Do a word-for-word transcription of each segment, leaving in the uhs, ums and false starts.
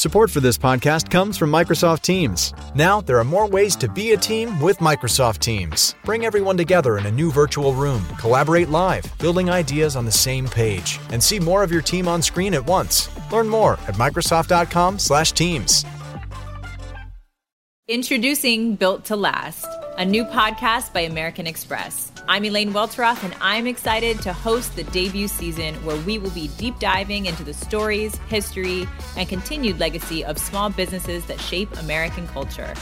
Support for this podcast comes from Microsoft Teams. Now, there are more ways to be a team with Microsoft Teams. Bring everyone together in a new virtual room, collaborate live, building ideas on the same page, and see more of your team on screen at once. Learn more at Microsoft dot com slash teams. Introducing Built to Last, a new podcast by American Express. I'm Elaine Welteroth, and I'm excited to host the debut season where we will be deep diving into the stories, history, and continued legacy of small businesses that shape American culture.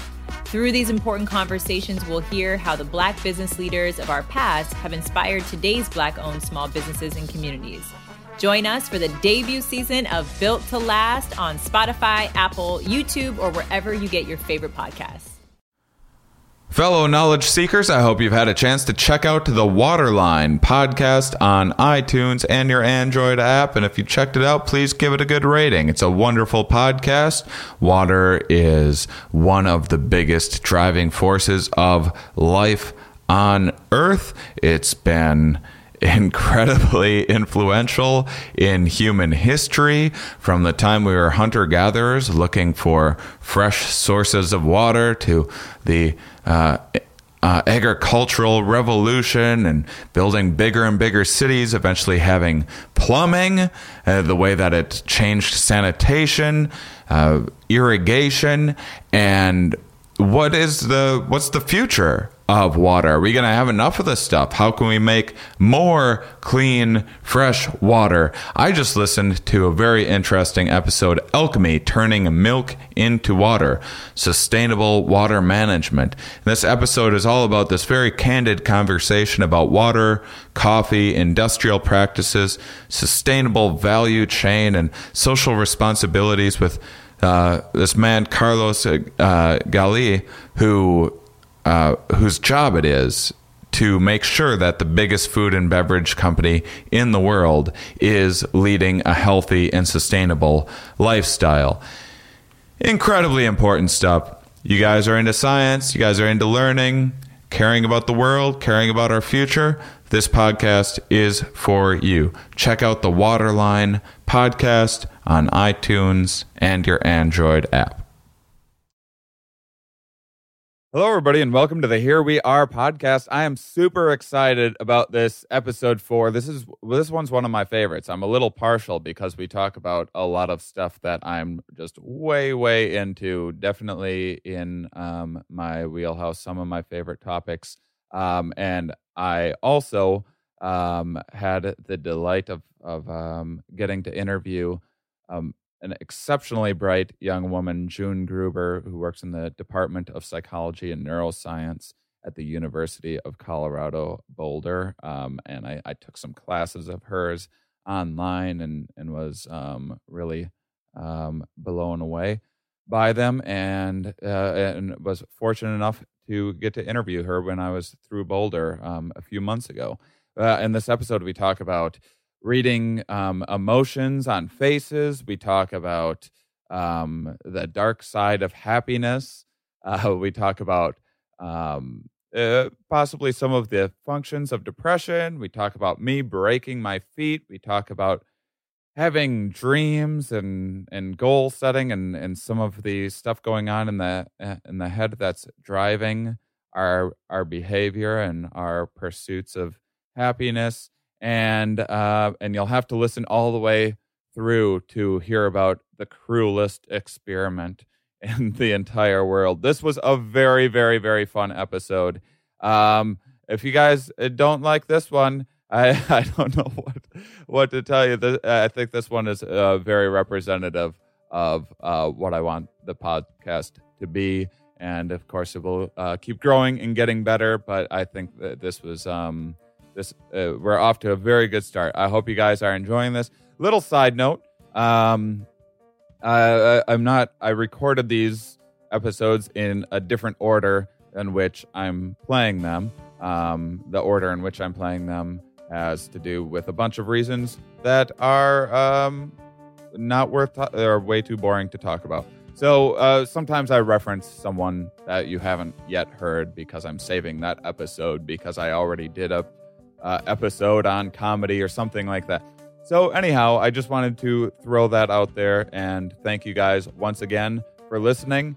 Through these important conversations, we'll hear how the Black business leaders of our past have inspired today's Black-owned small businesses and communities. Join us for the debut season of Built to Last on Spotify, Apple, YouTube, or wherever you get your favorite podcasts. Fellow knowledge seekers, I hope you've had a chance to check out the Waterline podcast on iTunes and your Android app. And if you checked it out, please give it a good rating. It's a wonderful podcast. Water is one of the biggest driving forces of life on Earth. It's been incredibly influential in human history from the time we were hunter-gatherers looking for fresh sources of water to the uh, uh, agricultural revolution and building bigger and bigger cities, eventually having plumbing, uh, the way that it changed sanitation, uh, irrigation, and what is the what's the future of water? Are we going to have enough of this stuff? How can we make more clean, fresh water? I just listened to a very interesting episode, Alchemy, Turning Milk into Water, Sustainable Water Management. And this episode is all about this very candid conversation about water, coffee, industrial practices, sustainable value chain, and social responsibilities with uh, this man, Carlos uh, Galí, who Uh, whose job it is to make sure that the biggest food and beverage company in the world is leading a healthy and sustainable lifestyle. Incredibly important stuff. You guys are into science. You guys are into learning, caring about the world, caring about our future. This podcast is for you. Check out the Waterline podcast on iTunes and your Android app. Hello, everybody, and welcome to the Here We Are podcast. I am super excited about this episode four. This is this one's one of my favorites. I'm a little partial because we talk about a lot of stuff that I'm just way, way into. Definitely in um, my wheelhouse, some of my favorite topics. Um, and I also um, had the delight of, of um, getting to interview um an exceptionally bright young woman, June Gruber, who works in the Department of Psychology and Neuroscience at the University of Colorado Boulder. Um, and I, I took some classes of hers online and, and was um, really um, blown away by them, and, uh, and was fortunate enough to get to interview her when I was through Boulder um, a few months ago. Uh, in this episode, we talk about reading um, emotions on faces. We talk about um, the dark side of happiness. Uh, we talk about um, uh, possibly some of the functions of depression. We talk about me breaking my feet. We talk about having dreams and, and goal setting and, and some of the stuff going on in the in the head that's driving our our behavior and our pursuits of happiness. And uh, and you'll have to listen all the way through to hear about the cruelest experiment in the entire world. This was a very, very, very fun episode. Um, if you guys don't like this one, I, I don't know what what to tell you. I think this one is uh, very representative of uh, what I want the podcast to be. And, of course, it will uh, keep growing and getting better. But I think that this was... Um, This, uh, we're off to a very good start. I hope you guys are enjoying this. Little side note, um, I, I, I'm not. I recorded these episodes in a different order in which I'm playing them. Um, the order in which I'm playing them has to do with a bunch of reasons that are um, not worth. To- they're way too boring to talk about. So uh, sometimes I reference someone that you haven't yet heard because I'm saving that episode because I already did a. Uh, episode on comedy or something like that. So anyhow, I just wanted to throw that out there and thank you guys once again for listening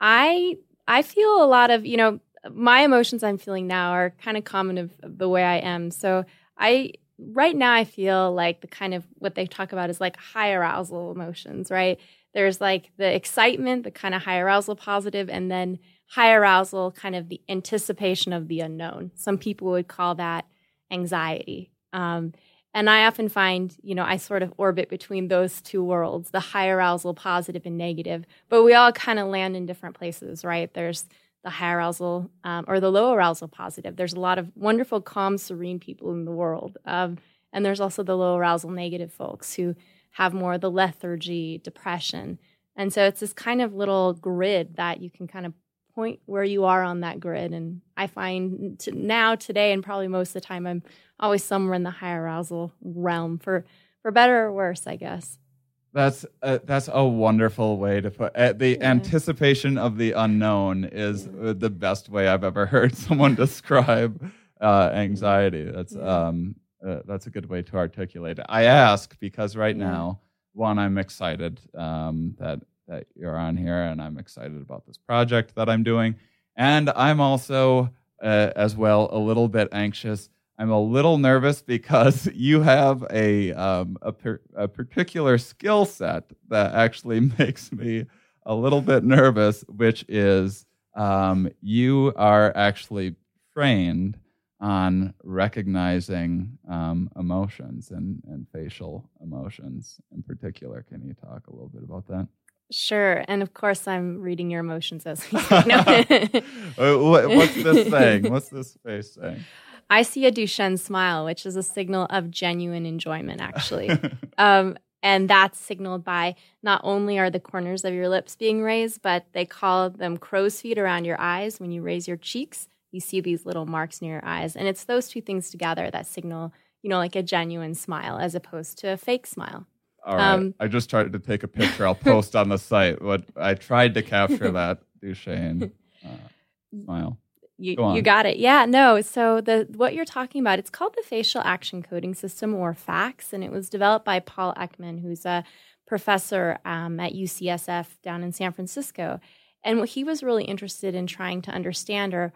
I I feel a lot of, you know, my emotions I'm feeling now are kind of common of, of the way I am. So I right now I feel like the kind of what they talk about is like high arousal emotions, right? There's like the excitement, the kind of high arousal positive, and then high arousal, kind of the anticipation of the unknown. Some people would call that anxiety. Um, and I often find, you know, I sort of orbit between those two worlds, the high arousal, positive and negative. But we all kind of land in different places, right? There's the high arousal um, or the low arousal positive. There's a lot of wonderful, calm, serene people in the world. Um, And there's also the low arousal negative folks who have more of the lethargy, depression. And so it's this kind of little grid that you can kind of point where you are on that grid. And I find to now, today, and probably most of the time, I'm always somewhere in the high arousal realm, for, for better or worse, I guess. That's a, that's a wonderful way to put it. The yeah. anticipation of the unknown is yeah. the best way I've ever heard someone describe uh, anxiety. That's yeah. um uh, that's a good way to articulate it. I ask because right yeah. now, one, I'm excited um, that that you're on here, and I'm excited about this project that I'm doing, and I'm also uh, as well a little bit anxious. I'm a little nervous because you have a um, a, per, a particular skill set that actually makes me a little bit nervous, which is um, you are actually trained on recognizing um, emotions and, and facial emotions in particular. Can you talk a little bit about that? Sure. And of course, I'm reading your emotions as we say. No. What's this saying? What's this face saying? I see a Duchenne smile, which is a signal of genuine enjoyment, actually. um, and that's signaled by not only are the corners of your lips being raised, but they call them crow's feet around your eyes. When you raise your cheeks, you see these little marks near your eyes. And it's those two things together that signal, you know, like a genuine smile as opposed to a fake smile. All right. Um, I just tried to take a picture. I'll post on the site. What I tried to capture that Duchenne uh, smile. You, you got it. Yeah, no. So the what you're talking about, it's called the Facial Action Coding System, or FACS, and it was developed by Paul Ekman, who's a professor um, at U C S F down in San Francisco. And what he was really interested in trying to understand are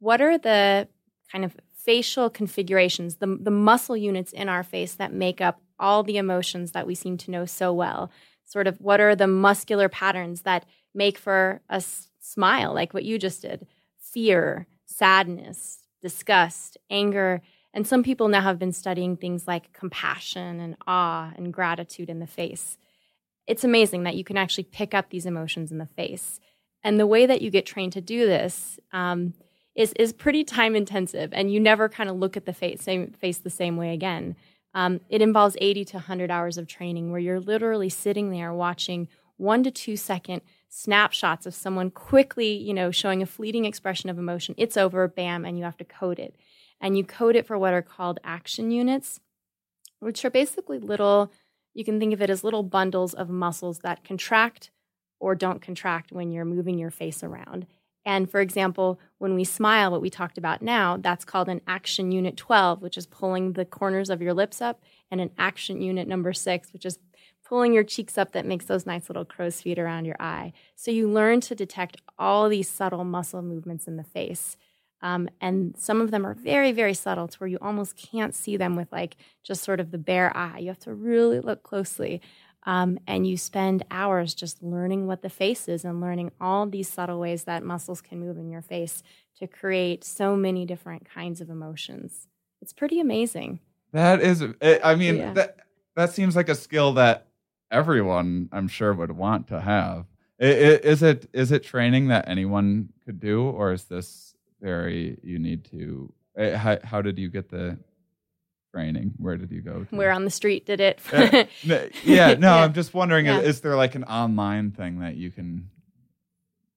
what are the kind of facial configurations, the, the muscle units in our face that make up all the emotions that we seem to know so well. Sort of what are the muscular patterns that make for a s- smile, like what you just did. Fear, sadness, disgust, anger, and some people now have been studying things like compassion and awe and gratitude in the face. It's amazing that you can actually pick up these emotions in the face. And the way that you get trained to do this um, is is pretty time intensive, and you never kind of look at the face, same, face the same way again. Um, it involves eighty to one hundred hours of training where you're literally sitting there watching one to two second snapshots of someone quickly, you know, showing a fleeting expression of emotion. It's over, bam, and you have to code it. And you code it for what are called action units, which are basically little, you can think of it as little bundles of muscles that contract or don't contract when you're moving your face around. And for example, when we smile, what we talked about now, that's called an action unit twelve, which is pulling the corners of your lips up, and an action unit number six, which is pulling your cheeks up, that makes those nice little crow's feet around your eye. So you learn to detect all these subtle muscle movements in the face. Um, and some of them are very, very subtle to where you almost can't see them with like just sort of the bare eye. You have to really look closely. Um, and you spend hours just learning what the face is and learning all these subtle ways that muscles can move in your face to create so many different kinds of emotions. It's pretty amazing. That is, I mean, yeah. that, that seems like a skill that everyone, I'm sure, would want to have. Is it is it training that anyone could do, or is this very you need to? How, how did you get the training? Where did you go? To? Where on the street did it? yeah, no, yeah. I'm just wondering. Yeah. Is there like an online thing that you can?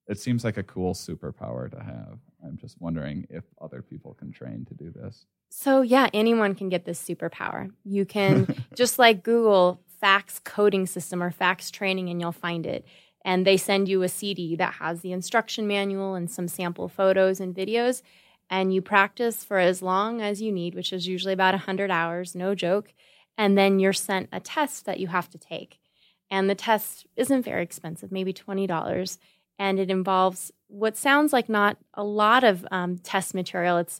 It seems like a cool superpower to have. I'm just wondering if other people can train to do this. So yeah, anyone can get this superpower. You can just like Google FACS coding system or FACS training, and you'll find it. And they send you a C D that has the instruction manual and some sample photos and videos, and you practice for as long as you need, which is usually about one hundred hours, no joke. And then you're sent a test that you have to take. And the test isn't very expensive, maybe twenty dollars, and it involves what sounds like not a lot of um, test material. It's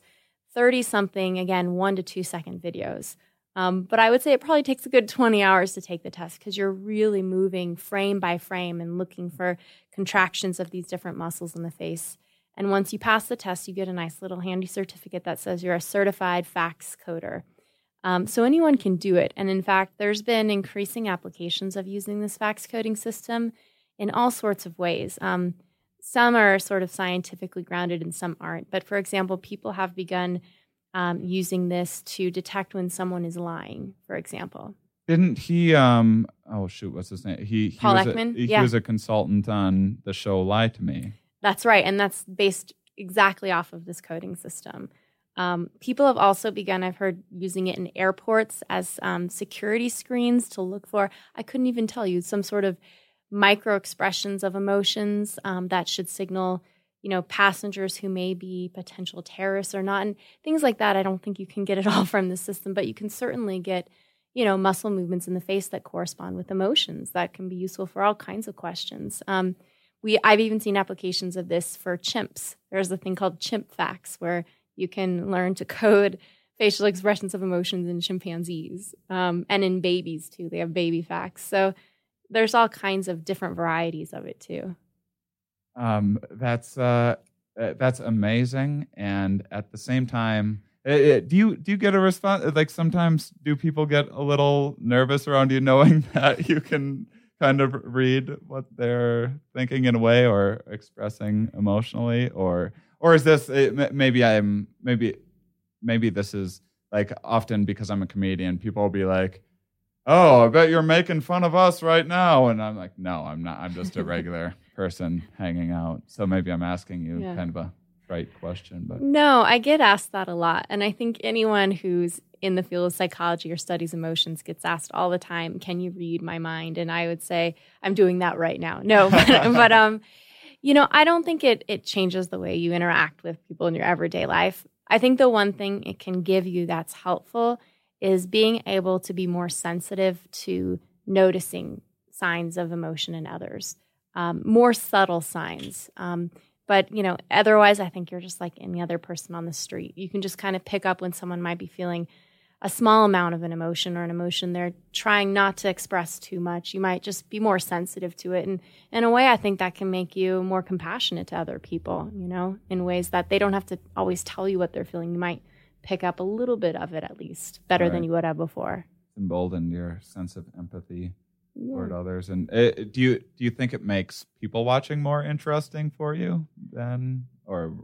thirty-something, again, one to two-second videos. Um, but I would say it probably takes a good twenty hours to take the test because you're really moving frame by frame and looking for contractions of these different muscles in the face. And once you pass the test, you get a nice little handy certificate that says you're a certified FACS coder. Um, so anyone can do it. And in fact, there's been increasing applications of using this FACS coding system in all sorts of ways. Um, some are sort of scientifically grounded and some aren't. But for example, people have begun um, using this to detect when someone is lying, for example. Didn't he, um, oh shoot, what's his name? He, he Paul Ekman? He yeah. was a consultant on the show Lie to Me. That's right, and that's based exactly off of this coding system. Um, people have also begun, I've heard, using it in airports as um, security screens to look for, I couldn't even tell you, some sort of micro expressions of emotions um, that should signal, you know, passengers who may be potential terrorists or not. And things like that, I don't think you can get it all from the system, but you can certainly get, you know, muscle movements in the face that correspond with emotions that can be useful for all kinds of questions. Um, we, I've even seen applications of this for chimps. There's a thing called Chimp FACS where you can learn to code facial expressions of emotions in chimpanzees um, and in babies, too. They have baby facts. So there's all kinds of different varieties of it, too. Um, that's uh, that's amazing. And at the same time, it, it, do you do you get a response? Like sometimes do people get a little nervous around you knowing that you can kind of read what they're thinking in a way or expressing emotionally or... Or is this maybe I'm maybe maybe this is like often because I'm a comedian, people will be like, "Oh, I bet you're making fun of us right now," and I'm like, "No, I'm not. I'm just a regular person hanging out." So maybe I'm asking you yeah. kind of a right question, but no, I get asked that a lot, and I think anyone who's in the field of psychology or studies emotions gets asked all the time, "Can you read my mind?" And I would say, "I'm doing that right now." No, but, but um. You know, I don't think it it changes the way you interact with people in your everyday life. I think the one thing it can give you that's helpful is being able to be more sensitive to noticing signs of emotion in others, um, more subtle signs. Um, but, you know, otherwise, I think you're just like any other person on the street. You can just kind of pick up when someone might be feeling a small amount of an emotion or an emotion they're trying not to express too much. You might just be more sensitive to it. And in a way, I think that can make you more compassionate to other people, you know, in ways that they don't have to always tell you what they're feeling. You might pick up a little bit of it at least better right. than you would have before. Emboldened your sense of empathy yeah. toward others. And uh, do you do you think it makes people watching more interesting for you then? Or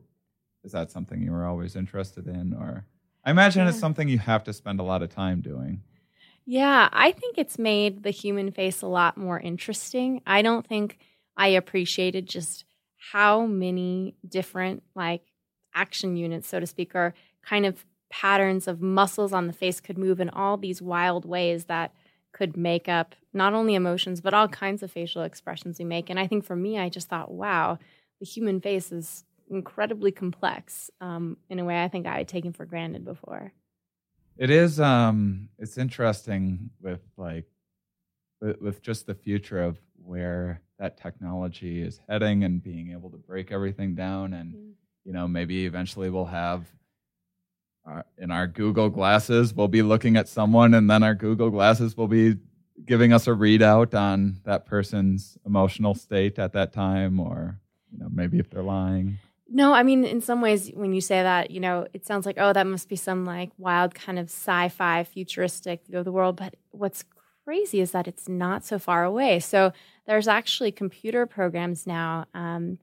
is that something you were always interested in or... I imagine yeah. it's something you have to spend a lot of time doing. Yeah, I think it's made the human face a lot more interesting. I don't think I appreciated just how many different like action units, so to speak, or kind of patterns of muscles on the face could move in all these wild ways that could make up not only emotions, but all kinds of facial expressions we make. And I think for me, I just thought, wow, the human face is incredibly complex um, in a way I think I had taken for granted before. It is. Um, it's interesting with like with, with just the future of where that technology is heading and being able to break everything down. And mm-hmm. you know, maybe eventually we'll have our, in our Google glasses we'll be looking at someone, and then our Google glasses will be giving us a readout on that person's emotional state at that time, or you know, maybe if they're lying. No, I mean, in some ways, when you say that, you know, it sounds like, oh, that must be some like wild kind of sci-fi futuristic view of the world. But what's crazy is that it's not so far away. So there's actually computer programs now. Um,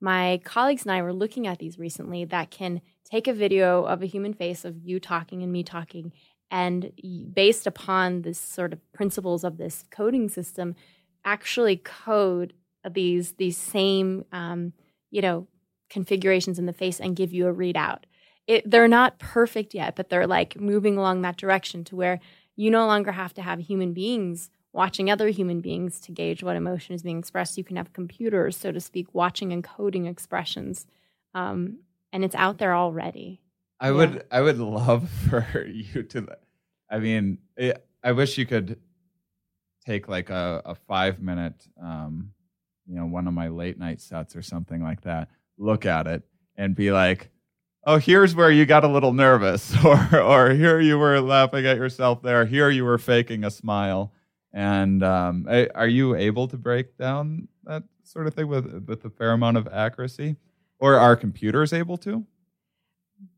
my colleagues and I were looking at these recently that can take a video of a human face of you talking and me talking. And based upon this sort of principles of this coding system, actually code these these same, um, you know, configurations in the face and give you a readout. It, they're not perfect yet, but they're like moving along that direction to where you no longer have to have human beings watching other human beings to gauge what emotion is being expressed. You can have computers, so to speak, watching and coding expressions. Um, and it's out there already. I yeah. would I would love for you to, I mean, it, I wish you could take like a, a five minute, um, you know, one of my late night sets or something like that, look at it and be like, oh, here's where you got a little nervous, or or here you were laughing at yourself there, here you were faking a smile. And um, are you able to break down that sort of thing with, with a fair amount of accuracy? Or are computers able to?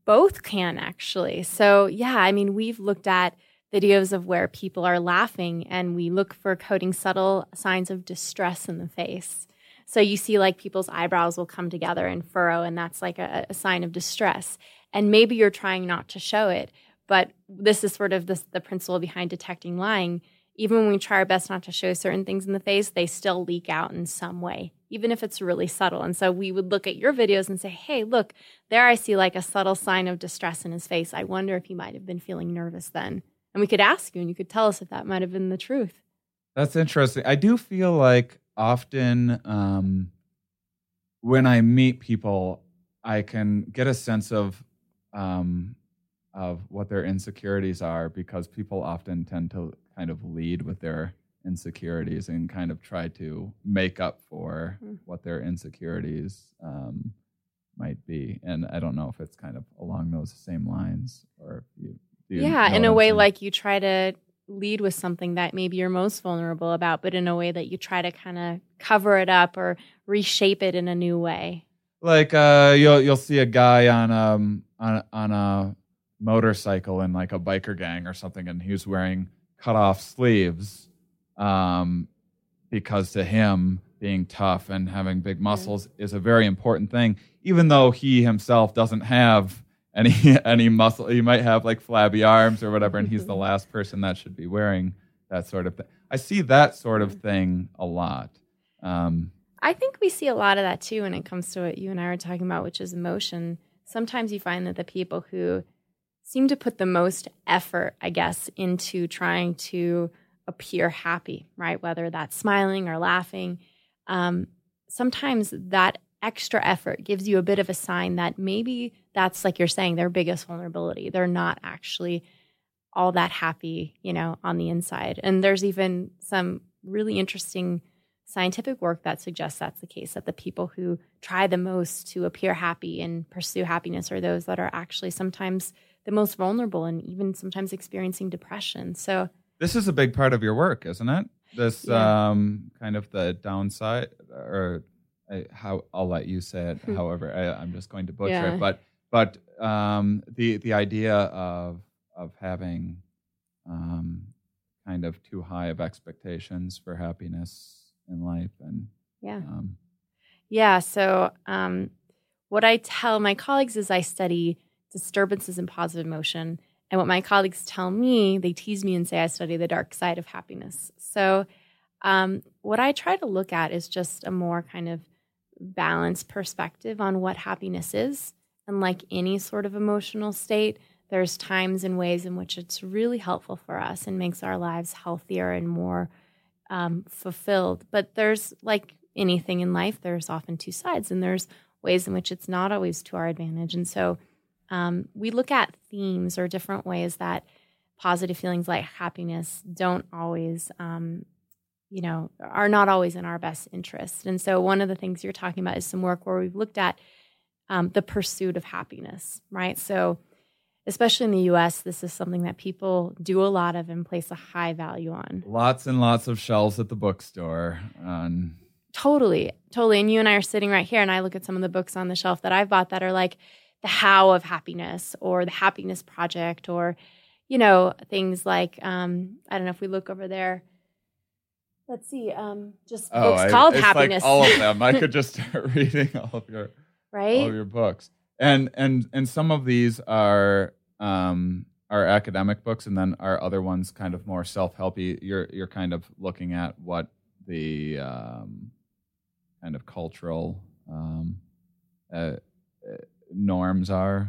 Both can, actually. So, yeah, I mean, we've looked at videos of where people are laughing, and we look for coding subtle signs of distress in the face. So you see like people's eyebrows will come together and furrow, and that's like a, a sign of distress. And maybe you're trying not to show it, but this is sort of this, the principle behind detecting lying. Even when we try our best not to show certain things in the face, they still leak out in some way, even if it's really subtle. And so we would look at your videos and say, hey, look, there I see like a subtle sign of distress in his face. I wonder if he might have been feeling nervous then. And we could ask you and you could tell us if that might have been the truth. That's interesting. I do feel like often um, when I meet people, I can get a sense of um, of what their insecurities are, because people often tend to kind of lead with their insecurities and kind of try to make up for mm. what their insecurities um, might be. And I don't know if it's kind of along those same lines, or if you, you yeah, in a way saying? Like you try to lead with something that maybe you're most vulnerable about, but in a way that you try to kind of cover it up or reshape it in a new way. Like uh, you'll you'll see a guy on um on on a motorcycle in like a biker gang or something, and he's wearing cut off sleeves, um, because to him being tough and having big muscles yeah. is a very important thing, even though he himself doesn't have any any muscle. He might have like flabby arms or whatever, and he's the last person that should be wearing that sort of thing. I see that sort of thing a lot. Um, I think we see a lot of that too when it comes to what you and I were talking about, which is emotion. Sometimes you find that the people who seem to put the most effort, I guess, into trying to appear happy, right? Whether that's smiling or laughing, um, sometimes that extra effort gives you a bit of a sign that maybe that's, like you're saying, their biggest vulnerability. They're not actually all that happy, you know, on the inside. And there's even some really interesting scientific work that suggests that's the case, that the people who try the most to appear happy and pursue happiness are those that are actually sometimes the most vulnerable and even sometimes experiencing depression. So this is a big part of your work, isn't it? This yeah. um, kind of the downside, or I, how I'll let you say it. However, I, I'm just going to butcher yeah. it. But but um, the the idea of of having um, kind of too high of expectations for happiness in life. And yeah, um, yeah. So um, what I tell my colleagues is I study disturbances in positive emotion, and what my colleagues tell me, they tease me and say I study the dark side of happiness. So um, what I try to look at is just a more kind of balanced perspective on what happiness is. And like any sort of emotional state, there's times and ways in which it's really helpful for us and makes our lives healthier and more Um, fulfilled. But there's, like anything in life, there's often two sides, and there's ways in which it's not always to our advantage. And so um, we look at themes or different ways that positive feelings like happiness don't always, um, you know, are not always in our best interest. And so one of the things you're talking about is some work where we've looked at um, the pursuit of happiness, right? So especially in the U S, this is something that people do a lot of and place a high value on. Lots and lots of shelves at the bookstore. Um. Totally, totally. And you and I are sitting right here, and I look at some of the books on the shelf that I've bought that are like The How of Happiness or The Happiness Project, or, you know, things like, um, I don't know if we look over there. Let's see, um, just oh, books I, called it's Happiness. Like all of them. I could just start reading all of your, right? all of your books. And and and some of these are um, are academic books, and then our other ones kind of more self-helpy. You're you're kind of looking at what the um, kind of cultural um, uh, norms are.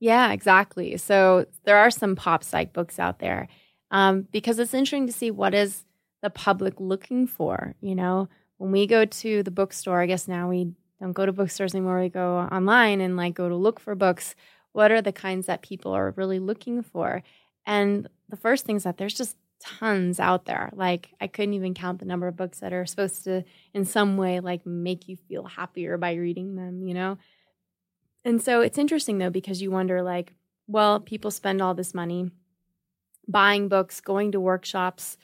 Yeah, exactly. So there are some pop psych books out there um, because it's interesting to see what is the public looking for. You know, when we go to the bookstore, I guess now we don't go to bookstores anymore. We go online and like go to look for books. What are the kinds that people are really looking for? And the first thing is that there's just tons out there. Like I couldn't even count the number of books that are supposed to in some way like make you feel happier by reading them, you know? And so it's interesting though, because you wonder like, well, people spend all this money buying books, going to workshops.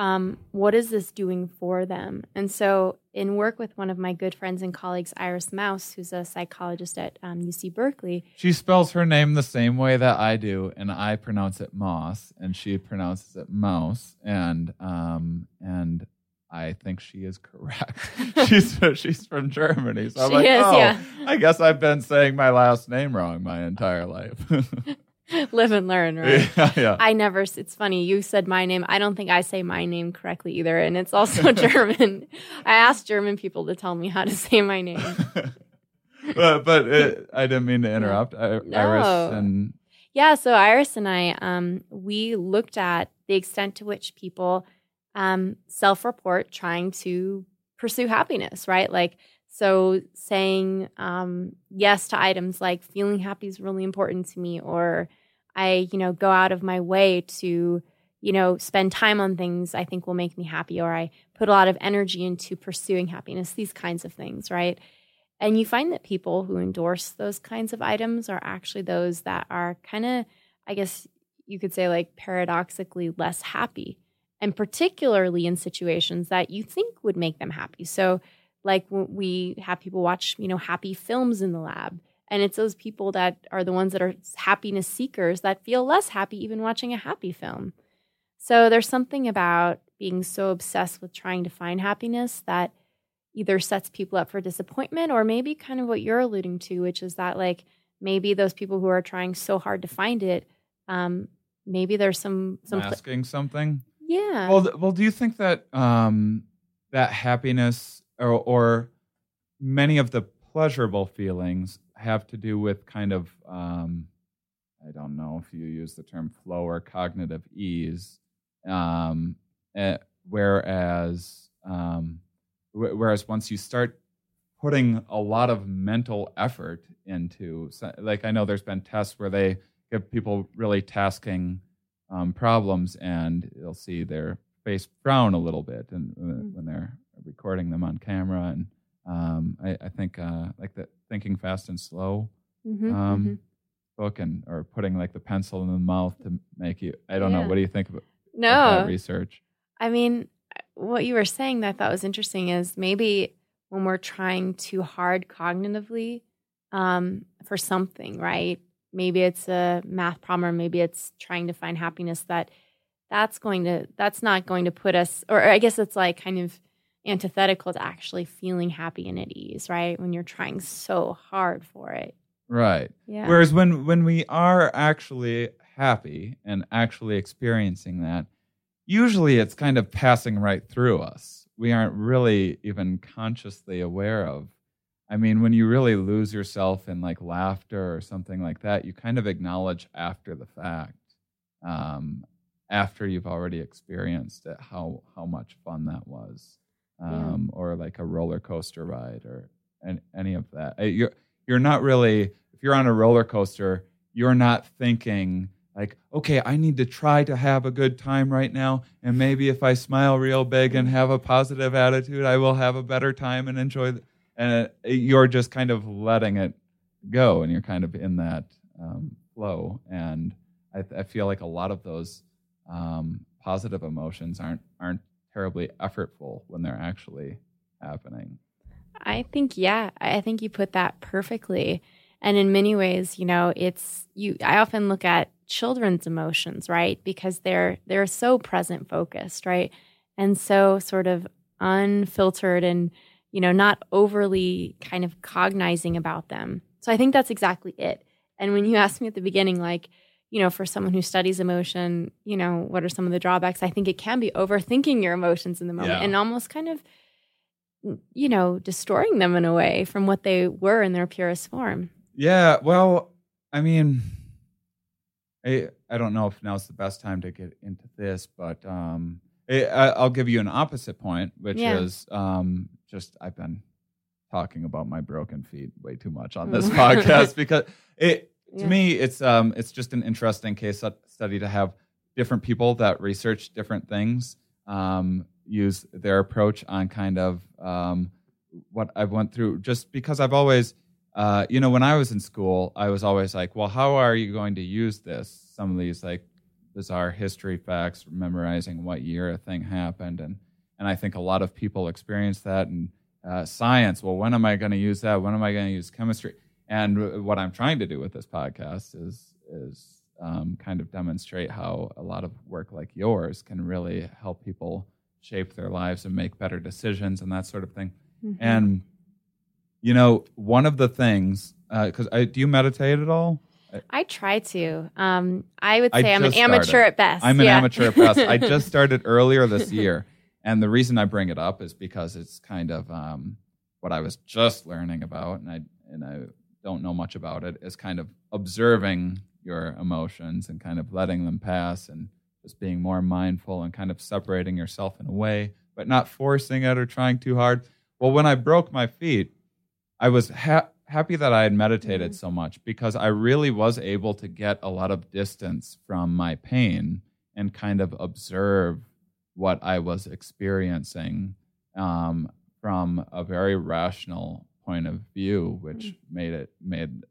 Um, what is this doing for them? And so in work with one of my good friends and colleagues, Iris Mauss, who's a psychologist at um, U C Berkeley. She spells her name the same way that I do, and I pronounce it Moss, and she pronounces it Mouse. And um, and I think she is correct. she's she's from Germany. So I'm she like, is, oh, yeah. I guess I've been saying my last name wrong my entire life. Live and learn, right? Yeah, yeah. I never, it's funny, you said my name. I don't think I say my name correctly either. And it's also German. I asked German people to tell me how to say my name. but but it, I didn't mean to interrupt. I, no. Iris and... Yeah, so Iris and I, um, we looked at the extent to which people um, self-report trying to pursue happiness, right? Like, so saying um, yes to items like feeling happy is really important to me, or I, you know, go out of my way to, you know, spend time on things I think will make me happy, or I put a lot of energy into pursuing happiness, these kinds of things, right? And you find that people who endorse those kinds of items are actually those that are kind of, I guess you could say, like paradoxically less happy, and particularly in situations that you think would make them happy. So like we have people watch, you know, happy films in the lab, and it's those people that are the ones that are happiness seekers that feel less happy even watching a happy film. So there's something about being so obsessed with trying to find happiness that either sets people up for disappointment, or maybe kind of what you're alluding to, which is that like maybe those people who are trying so hard to find it, um, maybe there's some... some Masking pl- something? Yeah. Well, th- well, do you think that um, that happiness or, or many of the pleasurable feelings have to do with kind of, um, I don't know if you use the term flow or cognitive ease, um, eh, whereas... Um, Whereas once you start putting a lot of mental effort into, like I know there's been tests where they give people really tasking um, problems, and you'll see their face frown a little bit, and uh, mm-hmm. when they're recording them on camera, and um, I, I think uh, like the Thinking Fast and Slow mm-hmm, um, mm-hmm. book, and or putting like the pencil in the mouth to make you. I don't yeah. know. What do you think about, no. about that research? I mean. What you were saying that I thought was interesting is maybe when we're trying too hard cognitively um, for something, right? Maybe it's a math problem, or maybe it's trying to find happiness. That that's going to that's not going to put us, or I guess it's like kind of antithetical to actually feeling happy and at ease, right? When you're trying so hard for it, right? Yeah. Whereas when when we are actually happy and actually experiencing that. Usually it's kind of passing right through us. We aren't really even consciously aware of. I mean, when you really lose yourself in like laughter or something like that, you kind of acknowledge after the fact, um, after you've already experienced it, how how much fun that was, um, yeah. or like a roller coaster ride or any, any of that. You're, you're not really, if you're on a roller coaster, you're not thinking, like, okay, I need to try to have a good time right now, and maybe if I smile real big and have a positive attitude, I will have a better time and enjoy. The, and it, you're just kind of letting it go, and you're kind of in that um, flow. And I, I feel like a lot of those um, positive emotions aren't aren't terribly effortful when they're actually happening. I think, yeah, I think you put that perfectly. And in many ways, you know, it's you. I often look at children's emotions, right? Because they're they're so present focused, right? And so sort of unfiltered and, you know, not overly kind of cognizing about them. So I think that's exactly it. And when you asked me at the beginning, like, you know, for someone who studies emotion, you know, what are some of the drawbacks? I think it can be overthinking your emotions in the moment yeah. and almost kind of, you know, distorting them in a way from what they were in their purest form. Yeah, well, I mean... I, I don't know if now's the best time to get into this, but um, I, I'll give you an opposite point, which yeah. is um, just I've been talking about my broken feet way too much on this podcast because it to yeah. me it's um, it's just an interesting case study to have different people that research different things um, use their approach on kind of um, what I've went through, just because I've always. Uh, you know, when I was in school, I was always like, well, how are you going to use this? Some of these like bizarre history facts, memorizing what year a thing happened. And, and I think a lot of people experience that. And uh, science, well, when am I going to use that? When am I going to use chemistry? And what I'm trying to do with this podcast is, is um, kind of demonstrate how a lot of work like yours can really help people shape their lives and make better decisions and that sort of thing. Mm-hmm. And, you know, one of the things, because uh, do you meditate at all? I, I try to. Um, I would say I I'm an amateur started. at best. I'm an yeah. amateur at best. I just started earlier this year. And the reason I bring it up is because it's kind of um, what I was just learning about, and I and I don't know much about it, is kind of observing your emotions and kind of letting them pass and just being more mindful and kind of separating yourself in a way, but not forcing it or trying too hard. Well, when I broke my feet, I was ha- happy that I had meditated mm-hmm. so much, because I really was able to get a lot of distance from my pain and kind of observe what I was experiencing um, from a very rational point of view, which mm-hmm. made it made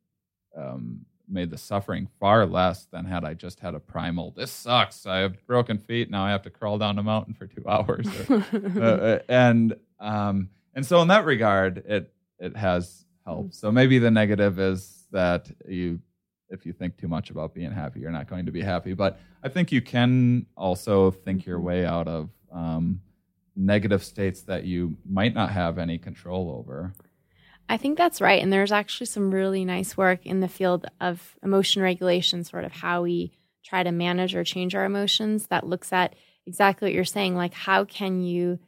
um, made the suffering far less than had I just had a primal, this sucks, I have broken feet, now I have to crawl down a mountain for two hours. Or, uh, and um, and so in that regard, it it has helped. So maybe the negative is that you, if you think too much about being happy, you're not going to be happy. But I think you can also think your way out of um, negative states that you might not have any control over. I think that's right. And there's actually some really nice work in the field of emotion regulation, sort of how we try to manage or change our emotions, that looks at exactly what you're saying, like how can you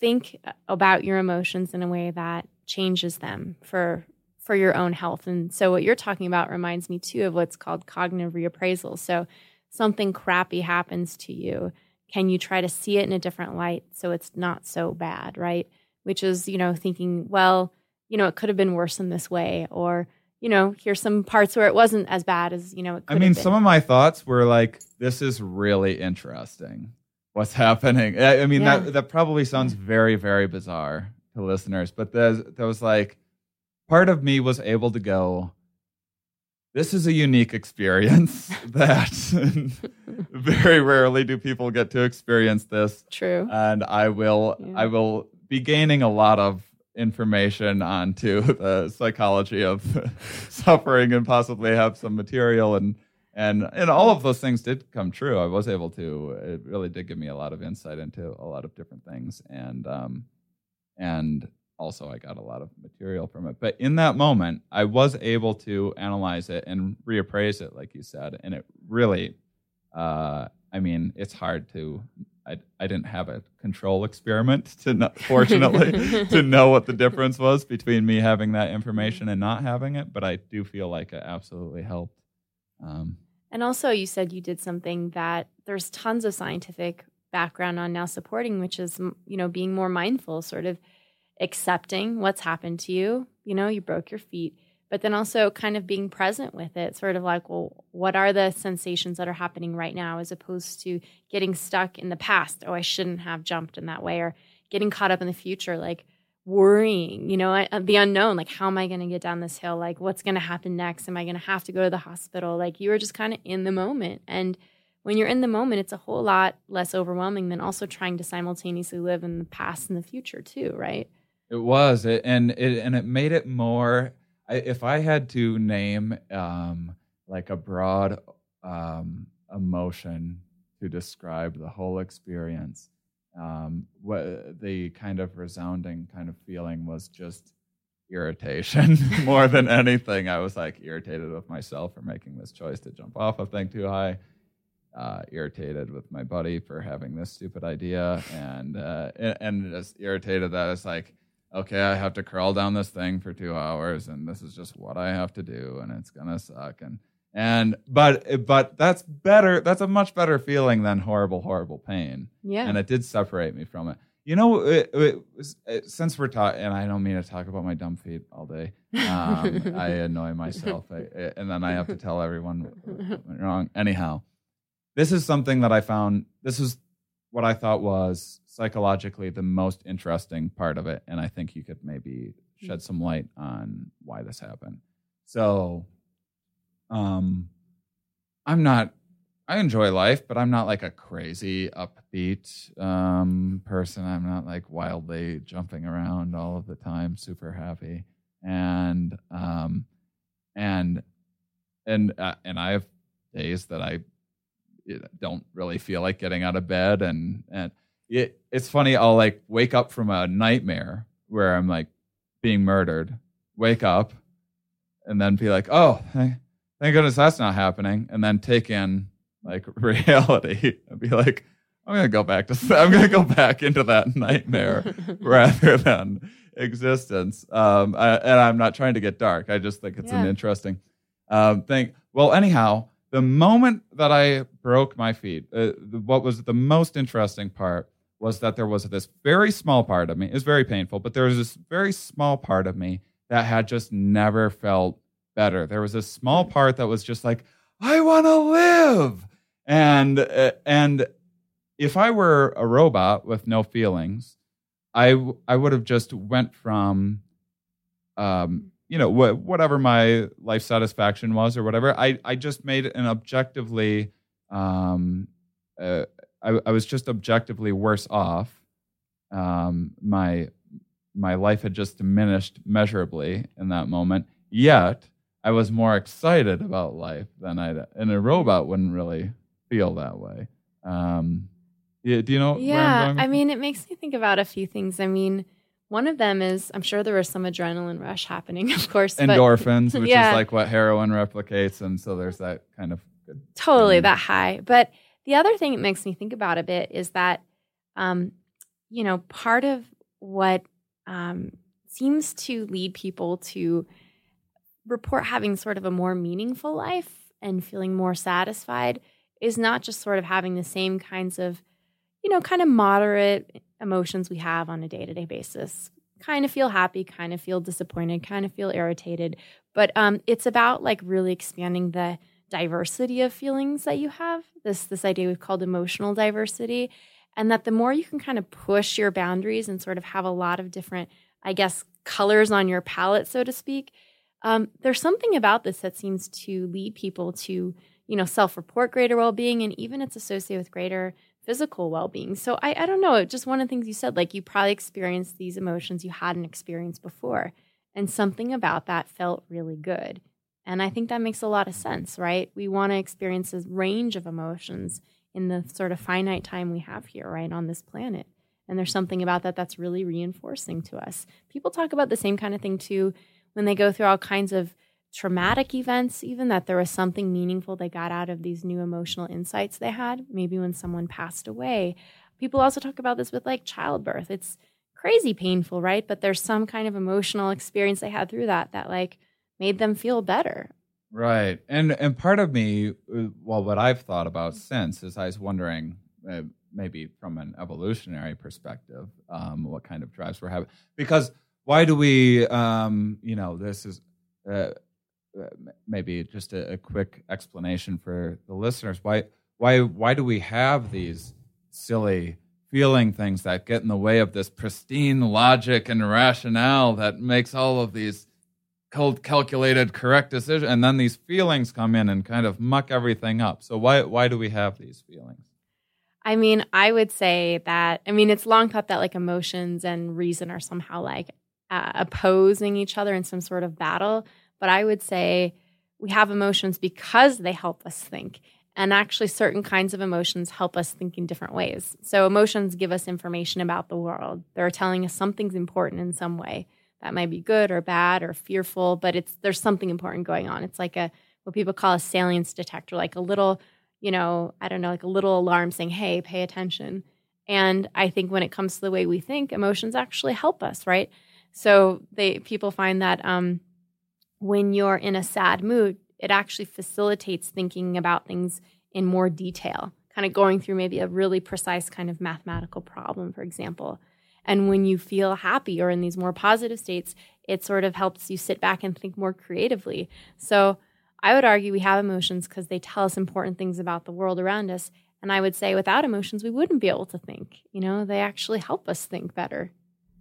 think about your emotions in a way that changes them for for your own health. And so what you're talking about reminds me too of what's called cognitive reappraisal. So something crappy happens to you. Can you try to see it in a different light so it's not so bad, right? Which is, you know, thinking, well, you know, it could have been worse in this way, or, you know, here's some parts where it wasn't as bad as, you know, it could have been. I mean, some of my thoughts were like, this is really interesting, what's happening. I, I mean, yeah. that that probably sounds very, very bizarre to listeners, but that was like, part of me was able to go, this is a unique experience that very rarely do people get to experience this. True. And I will, yeah. I will be gaining a lot of information onto the psychology of suffering and possibly have some material. And, and, and all of those things did come true. I was able to, it really did give me a lot of insight into a lot of different things. And, um, and, also, I got a lot of material from it. But in that moment, I was able to analyze it and reappraise it, like you said. And it really, uh, I mean, it's hard to, I, I didn't have a control experiment, to not, fortunately, to know what the difference was between me having that information and not having it. But I do feel like it absolutely helped. Um, and also, you said you did something that there's tons of scientific background on now supporting, which is, you know, being more mindful, sort of accepting what's happened to you, you know, you broke your feet, but then also kind of being present with it, sort of like, well, what are the sensations that are happening right now, as opposed to getting stuck in the past, oh, I shouldn't have jumped in that way, or getting caught up in the future, like worrying, you know, I, the unknown, like how am I going to get down this hill, like what's going to happen next, am I going to have to go to the hospital, like you were just kind of in the moment. And when you're in the moment, it's a whole lot less overwhelming than also trying to simultaneously live in the past and the future too, right? It was, it, and it and it made it more. I, if I had to name um, like a broad um, emotion to describe the whole experience, um, what, the kind of resounding kind of feeling was just irritation more than anything. I was like irritated with myself for making this choice to jump off a thing too high. Uh, irritated with my buddy for having this stupid idea, and uh, and, and just irritated that it's like, okay, I have to crawl down this thing for two hours, and this is just what I have to do, and it's gonna suck. And and but but that's better. That's a much better feeling than horrible, horrible pain. Yeah. And it did separate me from it. You know, it, it was, it, since we're talking, and I don't mean to talk about my dumb feet all day. Um, I annoy myself, I, and then I have to tell everyone what went wrong. Anyhow, this is something that I found. This is what I thought was psychologically the most interesting part of it, and I think you could maybe shed some light on why this happened. So, um, I'm not. I enjoy life, but I'm not like a crazy upbeat um, person. I'm not like wildly jumping around all of the time, super happy, and um, and and uh, and I have days that I don't really feel like getting out of bed, and and it, it's funny. I'll like wake up from a nightmare where I'm like being murdered, wake up, and then be like, oh, thank goodness that's not happening. And then take in like reality and be like, I'm going to go back to, I'm going to go back into that nightmare rather than existence. Um, I, and I'm not trying to get dark. I just think it's yeah. an interesting um, thing. Well, anyhow, the moment that I broke my feet, uh, the, what was the most interesting part was that there was this very small part of me. It was very painful, but there was this very small part of me that had just never felt better. There was a small part that was just like, I want to live. And, uh, and if I were a robot with no feelings, I, w- I would have just went from, um, you know, wh- whatever my life satisfaction was or whatever. I, I just made an objectively, um, uh, I, I was just objectively worse off. Um, my, my life had just diminished measurably in that moment. Yet I was more excited about life than I, and a robot wouldn't really feel that way. Um, yeah, do you know? Yeah, where I'm going? I mean, it makes me think about a few things. I mean, one of them is I'm sure there was some adrenaline rush happening, of course. Endorphins, but, which yeah. is like what heroin replicates, and so there's that kind of good totally thing. That high. But the other thing it makes me think about a bit is that, um, you know, part of what um, seems to lead people to report having sort of a more meaningful life and feeling more satisfied is not just sort of having the same kinds of, you know, kind of moderate emotions we have on a day-to-day basis. Kind of feel happy, kind of feel disappointed, kind of feel irritated. But um, it's about like really expanding the diversity of feelings that you have, this this idea we've called emotional diversity, and that the more you can kind of push your boundaries and sort of have a lot of different, I guess, colors on your palette, so to speak, um, there's something about this that seems to lead people to, you know, self-report greater well-being, and even it's associated with greater physical well-being. So I, I don't know, just one of the things you said, like you probably experienced these emotions you hadn't experienced before, and something about that felt really good. And I think that makes a lot of sense, right? We want to experience a range of emotions in the sort of finite time we have here, right, on this planet. And there's something about that that's really reinforcing to us. People talk about the same kind of thing, too, when they go through all kinds of traumatic events, even that there was something meaningful they got out of these new emotional insights they had, maybe when someone passed away. People also talk about this with like childbirth. It's crazy painful, right? But there's some kind of emotional experience they had through that that like made them feel better. Right. And and part of me, well, what I've thought about since is I was wondering, uh, maybe from an evolutionary perspective, um, what kind of drives we're having. Because why do we, um, you know, this is... Uh, maybe just a, a quick explanation for the listeners. Why, why, why do we have these silly feeling things that get in the way of this pristine logic and rationale that makes all of these cold, calculated, correct decisions? And then these feelings come in and kind of muck everything up. So why, why do we have these feelings? I mean, I would say that, I mean, it's long thought that like emotions and reason are somehow like uh, opposing each other in some sort of battle. But I would say we have emotions because they help us think. And actually certain kinds of emotions help us think in different ways. So emotions give us information about the world. They're telling us something's important in some way. That might be good or bad or fearful, but it's there's something important going on. It's like a what people call a salience detector, like a little, you know, I don't know, like a little alarm saying, hey, pay attention. And I think when it comes to the way we think, emotions actually help us, right? So they people find that... um, when you're in a sad mood, it actually facilitates thinking about things in more detail, kind of going through maybe a really precise kind of mathematical problem, for example. And when you feel happy or in these more positive states, it sort of helps you sit back and think more creatively. So I would argue we have emotions because they tell us important things about the world around us. And I would say without emotions, we wouldn't be able to think. You know, they actually help us think better.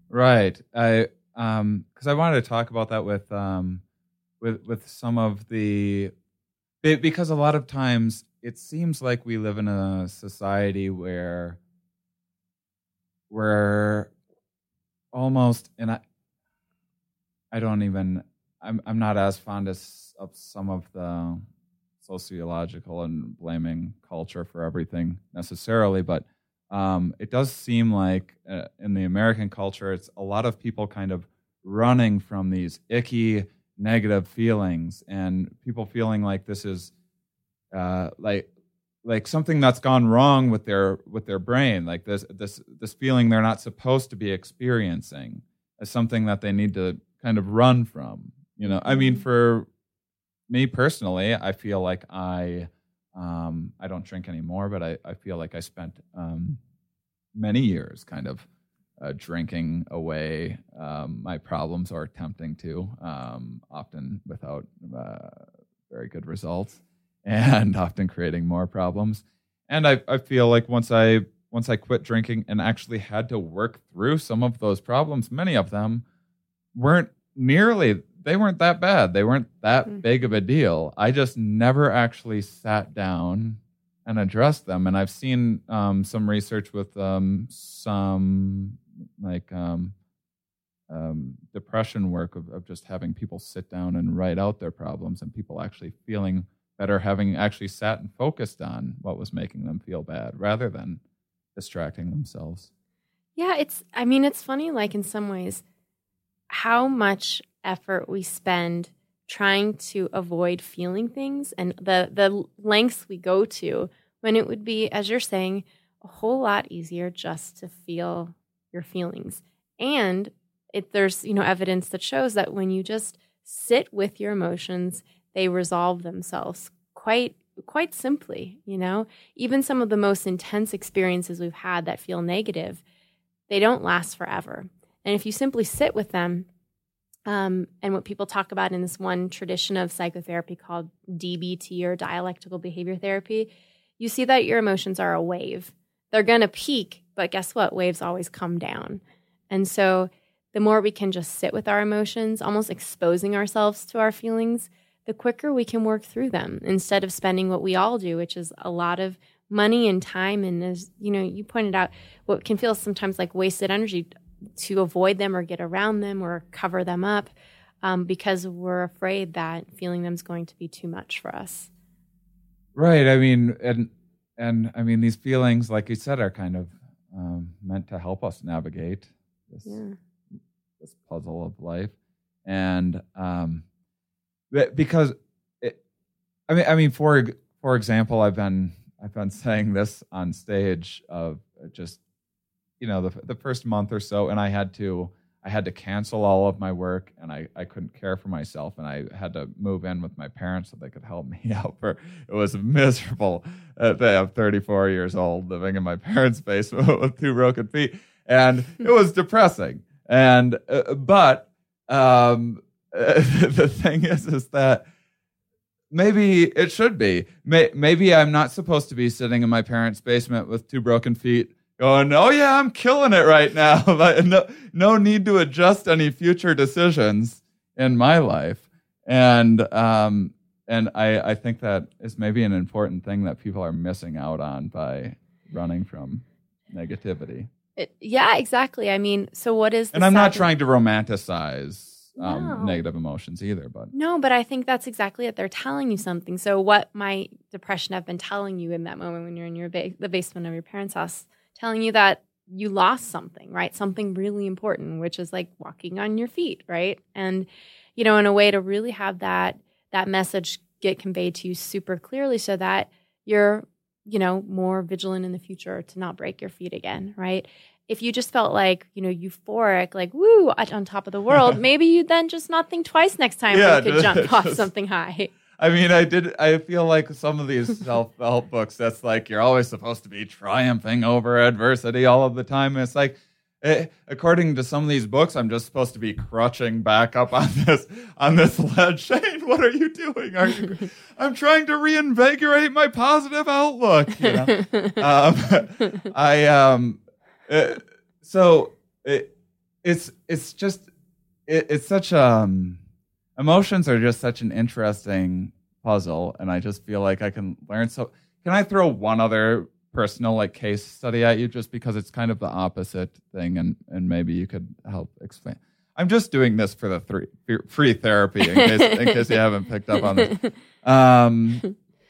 Right. I um, because I wanted to talk about that with... Um... With with some of the, because a lot of times it seems like we live in a society where we're almost, and I, I don't even, I'm I'm not as fond as, of some of the sociological and blaming culture for everything necessarily, but um, it does seem like uh, in the American culture, it's a lot of people kind of running from these icky, negative feelings, and people feeling like this is uh, like like something that's gone wrong with their with their brain, like this this this feeling they're not supposed to be experiencing as something that they need to kind of run from. You know, I mean, for me personally, I feel like I um, I don't drink anymore, but I, I feel like I spent um, many years kind of uh, drinking away um, my problems, or attempting to, um, often without uh, very good results, and often creating more problems. And I, I feel like once I once I quit drinking and actually had to work through some of those problems, many of them weren't nearly, they weren't that bad. They weren't that mm-hmm. big of a deal. I just never actually sat down and addressed them. And I've seen um, some research with um, some like um, um, depression work of, of just having people sit down and write out their problems, and people actually feeling better having actually sat and focused on what was making them feel bad rather than distracting themselves. Yeah, it's, I mean, it's funny, like in some ways, how much effort we spend trying to avoid feeling things, and the, the lengths we go to, when it would be, as you're saying, a whole lot easier just to feel your feelings. And it, there's, you know, evidence that shows that when you just sit with your emotions, they resolve themselves quite quite simply, you know? Even some of the most intense experiences we've had that feel negative, they don't last forever. And if you simply sit with them, um, and what people talk about in this one tradition of psychotherapy called D B T, or dialectical behavior therapy, you see that your emotions are a wave. They're going to peak, but guess what? Waves always come down. And so the more we can just sit with our emotions, almost exposing ourselves to our feelings, the quicker we can work through them, instead of spending what we all do, which is a lot of money and time. And as you know, you pointed out, what can feel sometimes like wasted energy to avoid them or get around them or cover them up, um, because we're afraid that feeling them is going to be too much for us. Right. I mean, and and I mean, these feelings, like you said, are kind of um, meant to help us navigate this yeah. this puzzle of life, and. Um, Because, it, I mean, I mean, for for example, I've been I've been saying this on stage of just, you know, the the first month or so, and I had to I had to cancel all of my work, and I, I couldn't care for myself, and I had to move in with my parents so they could help me out. For it was miserable. Uh, I'm thirty-four years old, living in my parents' basement with two broken feet, and it was depressing. And uh, but. Um, Uh, the thing is, is that maybe it should be. May- maybe I'm not supposed to be sitting in my parents' basement with two broken feet going, oh, yeah, I'm killing it right now. no, no need to adjust any future decisions in my life. And um, and I, I think that is maybe an important thing that people are missing out on by running from negativity. It, yeah, exactly. I mean, so what is the And I'm not trying to romanticize Um, no. negative emotions either, but no, but I think that's exactly it. They're telling you something. So what might depression have been telling you in that moment when you're in your ba- the basement of your parents' house, telling you that you lost something, right? Something really important, which is like walking on your feet, right? And you know, in a way to really have that that message get conveyed to you super clearly, so that you're, you know, more vigilant in the future to not break your feet again, right? If you just felt like, you know, euphoric, like, woo, on top of the world, maybe you then just not think twice next time yeah, you could jump just, off something high. I mean, I did. I feel like some of these self-help books, that's like, you're always supposed to be triumphing over adversity all of the time. And it's like, it, according to some of these books, I'm just supposed to be crutching back up on this on this ledge. Shane, what are you doing? Are you? I'm trying to reinvigorate my positive outlook. You know? um, I um. Uh, so it, it's it's just it, it's such um emotions are just such an interesting puzzle, and I just feel like I can learn. So can I throw one other personal like case study at you, just because it's kind of the opposite thing, and, and maybe you could help explain. I'm just doing this for the three, free therapy in case in case you haven't picked up on this. Um,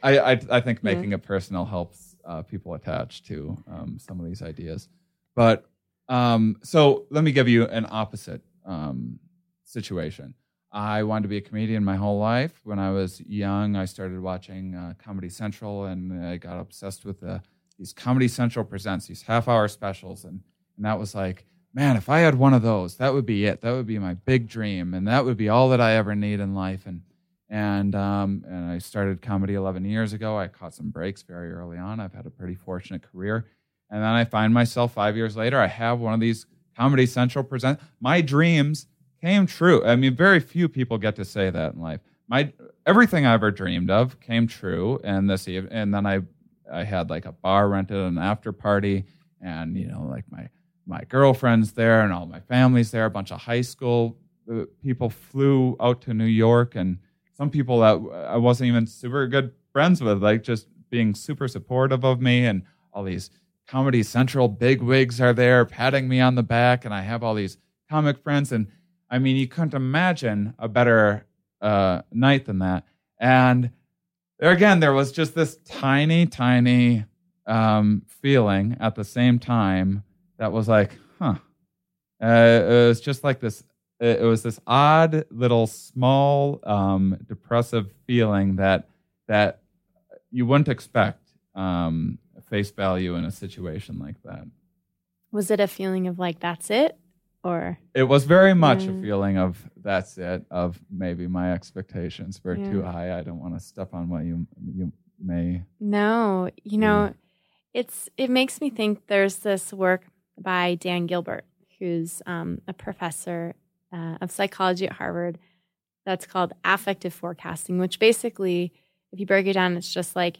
I I, I think making yeah. it personal helps uh, people attached to um, some of these ideas. But um, so let me give you an opposite um, situation. I wanted to be a comedian my whole life. When I was young, I started watching uh, Comedy Central, and I got obsessed with the, these Comedy Central Presents, these half-hour specials. And, and that was like, man, if I had one of those, that would be it. That would be my big dream, and that would be all that I ever need in life. And and um, and I started comedy eleven years ago. I caught some breaks very early on. I've had a pretty fortunate career. And then I find myself five years later, I have one of these Comedy Central Presents. My dreams came true. I mean, very few people get to say that in life. My everything I ever dreamed of came true. And this evening, and then I, I had like a bar rented, an after party, and you know, like my my girlfriend's there, and all my family's there. A bunch of high school people flew out to New York, and some people that I wasn't even super good friends with, like just being super supportive of me, and all these Comedy Central bigwigs are there patting me on the back, and I have all these comic friends and. I mean, you couldn't imagine a better uh, night than that. And there again, there was just this tiny, tiny um, feeling at the same time that was like, huh. Uh, it was just like this, it was this odd little small um, depressive feeling that that you wouldn't expect um, face value in a situation like that. Was it a feeling of like, that's it? Or, it was very much um, a feeling of that's it, of maybe my expectations were yeah. too high. I don't want to step on what you you may. No, you know, yeah. it's it makes me think there's this work by Dan Gilbert, who's um, a professor uh, of psychology at Harvard, that's called affective forecasting, which basically, if you break it down, it's just like,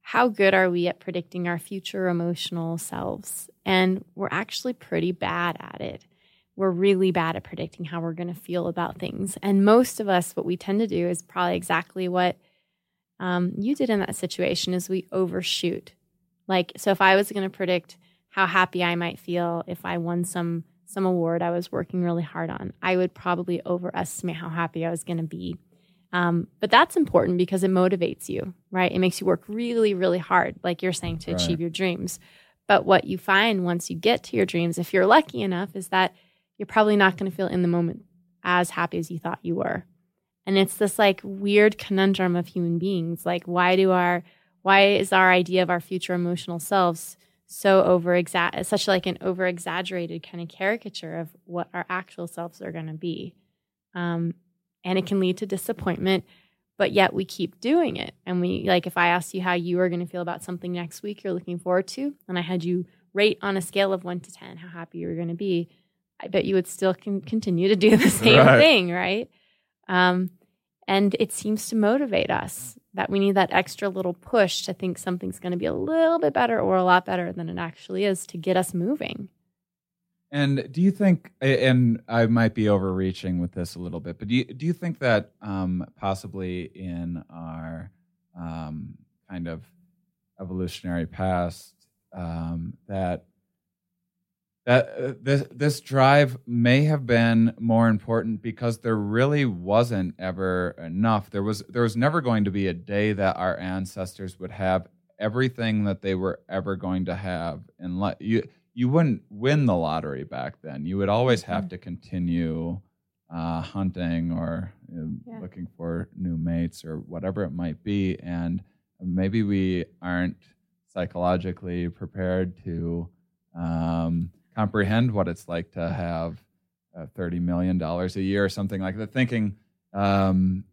how good are we at predicting our future emotional selves? And we're actually pretty bad at it. We're really bad at predicting how we're going to feel about things. And most of us, what we tend to do is probably exactly what um, you did in that situation, is we overshoot. Like, so if I was going to predict how happy I might feel if I won some some award I was working really hard on, I would probably overestimate how happy I was going to be. Um, but that's important because it motivates you, right? It makes you work really, really hard, like you're saying, to right. achieve your dreams. But what you find once you get to your dreams, if you're lucky enough, is that you're probably not going to feel in the moment as happy as you thought you were. And it's this like weird conundrum of human beings. Like, why do our, why is our idea of our future emotional selves so over exa- such like an over exaggerated kind of caricature of what our actual selves are going to be? Um, and it can lead to disappointment, but yet we keep doing it. And we, like, if I asked you how you are going to feel about something next week you're looking forward to, and I had you rate on a scale of one to ten how happy you were going to be, I bet you would still con- continue to do the same right. thing, right? Um, and it seems to motivate us that we need that extra little push to think something's going to be a little bit better or a lot better than it actually is to get us moving. And do you think, and I might be overreaching with this a little bit, but do you, do you think that um, possibly in our um, kind of evolutionary past um, that Uh, this this drive may have been more important because there really wasn't ever enough. There was there was never going to be a day that our ancestors would have everything that they were ever going to have. And you you wouldn't win the lottery back then. You would always have to continue uh, hunting or you know, yeah. looking for new mates or whatever it might be. And maybe we aren't psychologically prepared to. Um, comprehend what it's like to have uh, thirty million dollars a year or something like that, thinking, um,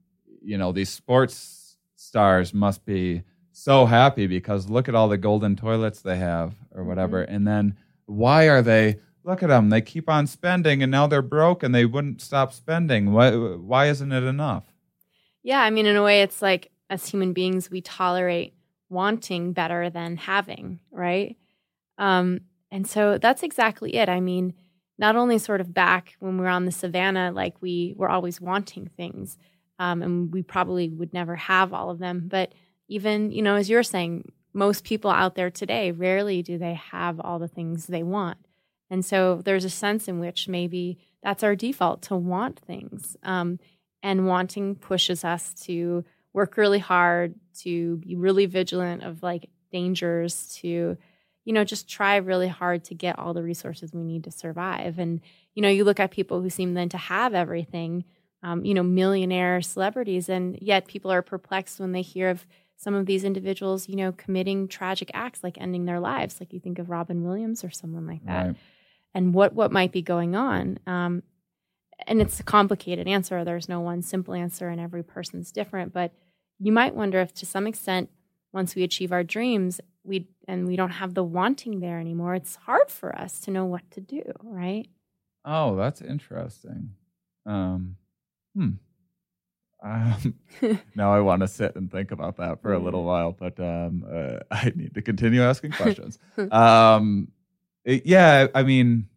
you know, these sports stars must be so happy because look at all the golden toilets they have or whatever. Mm-hmm. And then why are they, look at them, they keep on spending and now they're broke and they wouldn't stop spending. Why, why isn't it enough? Yeah, I mean, in a way, it's like as human beings, we tolerate wanting better than having, right? Um, And so that's exactly it. I mean, not only sort of back when we were on the savannah, like we were always wanting things, um, and we probably would never have all of them. But even, you know, as you're saying, most people out there today, rarely do they have all the things they want. And so there's a sense in which maybe that's our default, to want things. Um, and wanting pushes us to work really hard, to be really vigilant of like dangers to, you know, just try really hard to get all the resources we need to survive. And, you know, you look at people who seem then to have everything, um, you know, millionaire celebrities, and yet people are perplexed when they hear of some of these individuals, you know, committing tragic acts like ending their lives. Like you think of Robin Williams or someone like that. Right. And what, what might be going on? Um, and it's a complicated answer. There's no one simple answer and every person's different. But you might wonder if to some extent, once we achieve our dreams, we and we don't have the wanting there anymore, it's hard for us to know what to do, right? Oh, that's interesting. Um, hmm. Um, now I want to sit and think about that for a little while, but um, uh, I need to continue asking questions. um, it, yeah, I mean,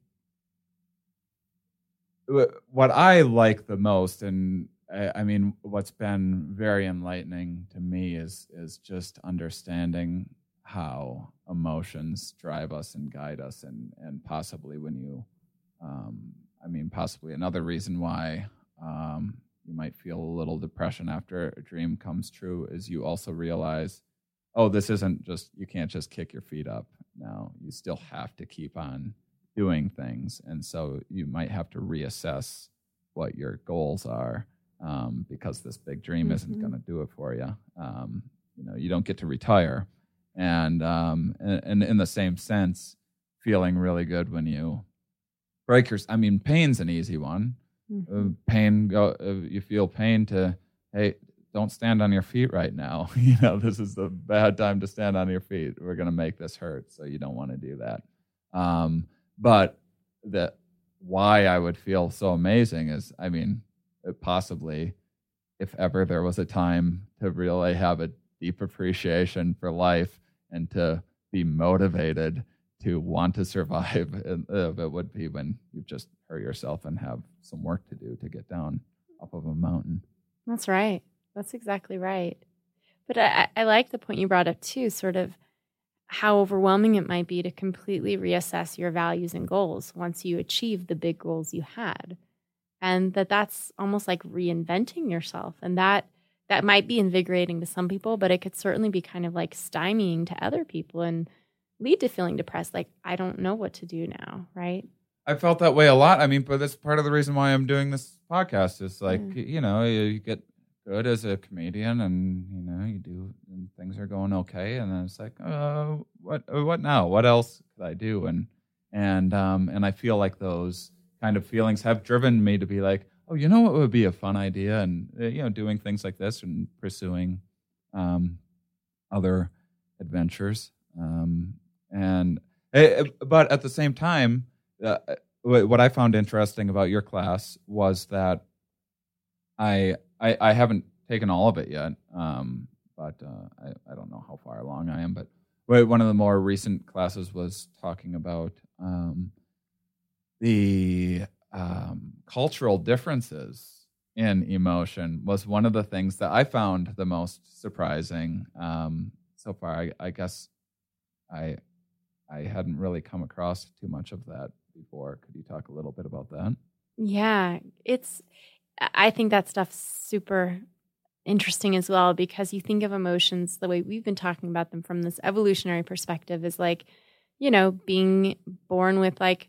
what I like the most, and I, I mean, what's been very enlightening to me is is just understanding how emotions drive us and guide us, and and possibly when you, um, I mean, possibly another reason why. Um, You might feel a little depression after a dream comes true is you also realize, oh, this isn't just, you can't just kick your feet up now. You still have to keep on doing things. And so you might have to reassess what your goals are um, because this big dream mm-hmm. isn't going to do it for you. Um, you know, you don't get to retire. And, um, and, and in the same sense, feeling really good when you break your, I mean, pain's an easy one. Uh, pain, go, uh, you feel pain to, hey, don't stand on your feet right now. You know, this is a bad time to stand on your feet. We're going to make this hurt, so you don't want to do that. Um, but the why I would feel so amazing is, I mean, it possibly, if ever there was a time to really have a deep appreciation for life and to be motivated to want to survive, and uh, it would be when you just hurt yourself and have some work to do to get down off of a mountain. That's right. That's exactly right. But I, I like the point you brought up too, sort of how overwhelming it might be to completely reassess your values and goals once you achieve the big goals you had. And that that's almost like reinventing yourself. And that that might be invigorating to some people, but it could certainly be kind of like stymieing to other people and lead to feeling depressed, like, I don't know what to do now, right? I felt that way a lot. I mean, but that's part of the reason why I'm doing this podcast is like, yeah. you know, you get good as a comedian and, you know, you do, and things are going okay. And then it's like, uh, what what now? What else could I do? And, and, um, and I feel like those kind of feelings have driven me to be like, oh, you know what would be a fun idea? And, you know, doing things like this and pursuing um, other adventures. Um And but at the same time, uh, what I found interesting about your class was that I I, I haven't taken all of it yet, um, but uh, I, I don't know how far along I am. But one of the more recent classes was talking about um, the um, cultural differences in emotion was one of the things that I found the most surprising um, so far. I, I guess I. I hadn't really come across too much of that before. Could you talk a little bit about that? Yeah, it's. I think that stuff's super interesting as well, because you think of emotions the way we've been talking about them from this evolutionary perspective is like, you know, being born with like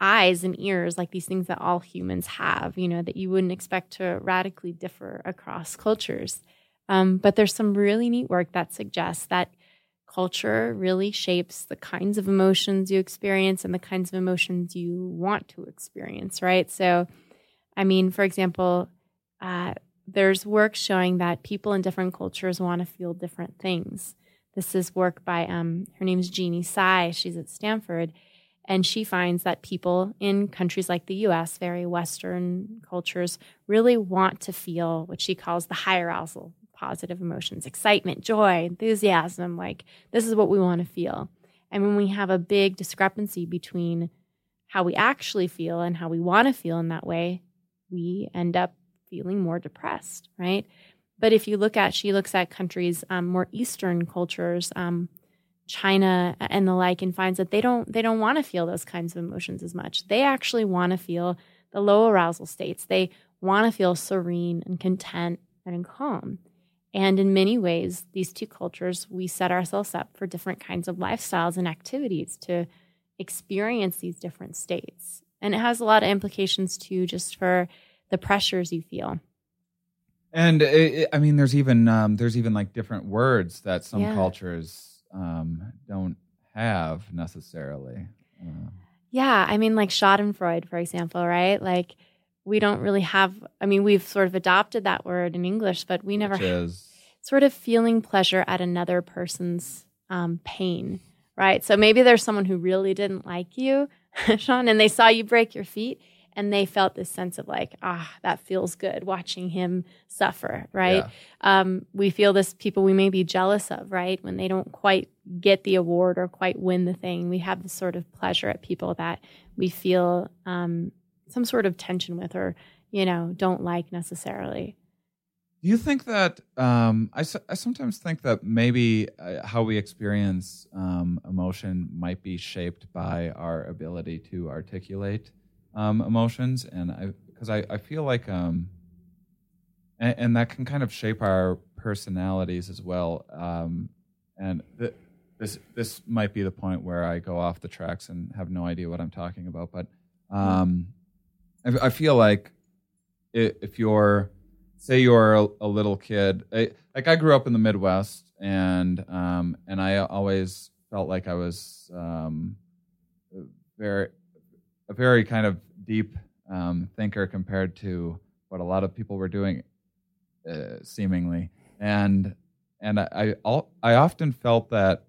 eyes and ears, like these things that all humans have, you know, that you wouldn't expect to radically differ across cultures. Um, but there's some really neat work that suggests that culture really shapes the kinds of emotions you experience and the kinds of emotions you want to experience, right? So, I mean, for example, uh, there's work showing that people in different cultures want to feel different things. This is work by, um, her name's Jeannie Tsai. She's at Stanford. And she finds that people in countries like the U S, very Western cultures, really want to feel what she calls the high arousal positive emotions, excitement, joy, enthusiasm, like this is what we want to feel. And when we have a big discrepancy between how we actually feel and how we want to feel in that way, we end up feeling more depressed, right? But if you look at, she looks at countries, um, more Eastern cultures, um, China and the like, and finds that they don't, they don't want to feel those kinds of emotions as much. They actually want to feel the low arousal states. They want to feel serene and content and calm. And in many ways, these two cultures, we set ourselves up for different kinds of lifestyles and activities to experience these different states. And it has a lot of implications, too, just for the pressures you feel. And, it, I mean, there's even um, there's even, like, different words that some yeah. cultures um, don't have necessarily. Uh, yeah, I mean, like schadenfreude, for example, right? Like, we don't really have, I mean, we've sort of adopted that word in English, but we never have sort of feeling pleasure at another person's um, pain, right? So maybe there's someone who really didn't like you, Sean, and they saw you break your feet and they felt this sense of like, ah, that feels good watching him suffer, right? Yeah. Um, we feel this people we may be jealous of, right? When they don't quite get the award or quite win the thing, we have this sort of pleasure at people that we feel um some sort of tension with or, you know, don't like necessarily. Do you think that, um, I, I sometimes think that maybe uh, how we experience um, emotion might be shaped by our ability to articulate um, emotions. And I, because I, I feel like, um, and, and that can kind of shape our personalities as well. Um, and th- this, this might be the point where I go off the tracks and have no idea what I'm talking about, but, um, I feel like if you're, say you're a little kid, like I grew up in the Midwest, and um, and I always felt like I was um, very, a very kind of deep um, thinker compared to what a lot of people were doing, uh, seemingly, and and I I often felt that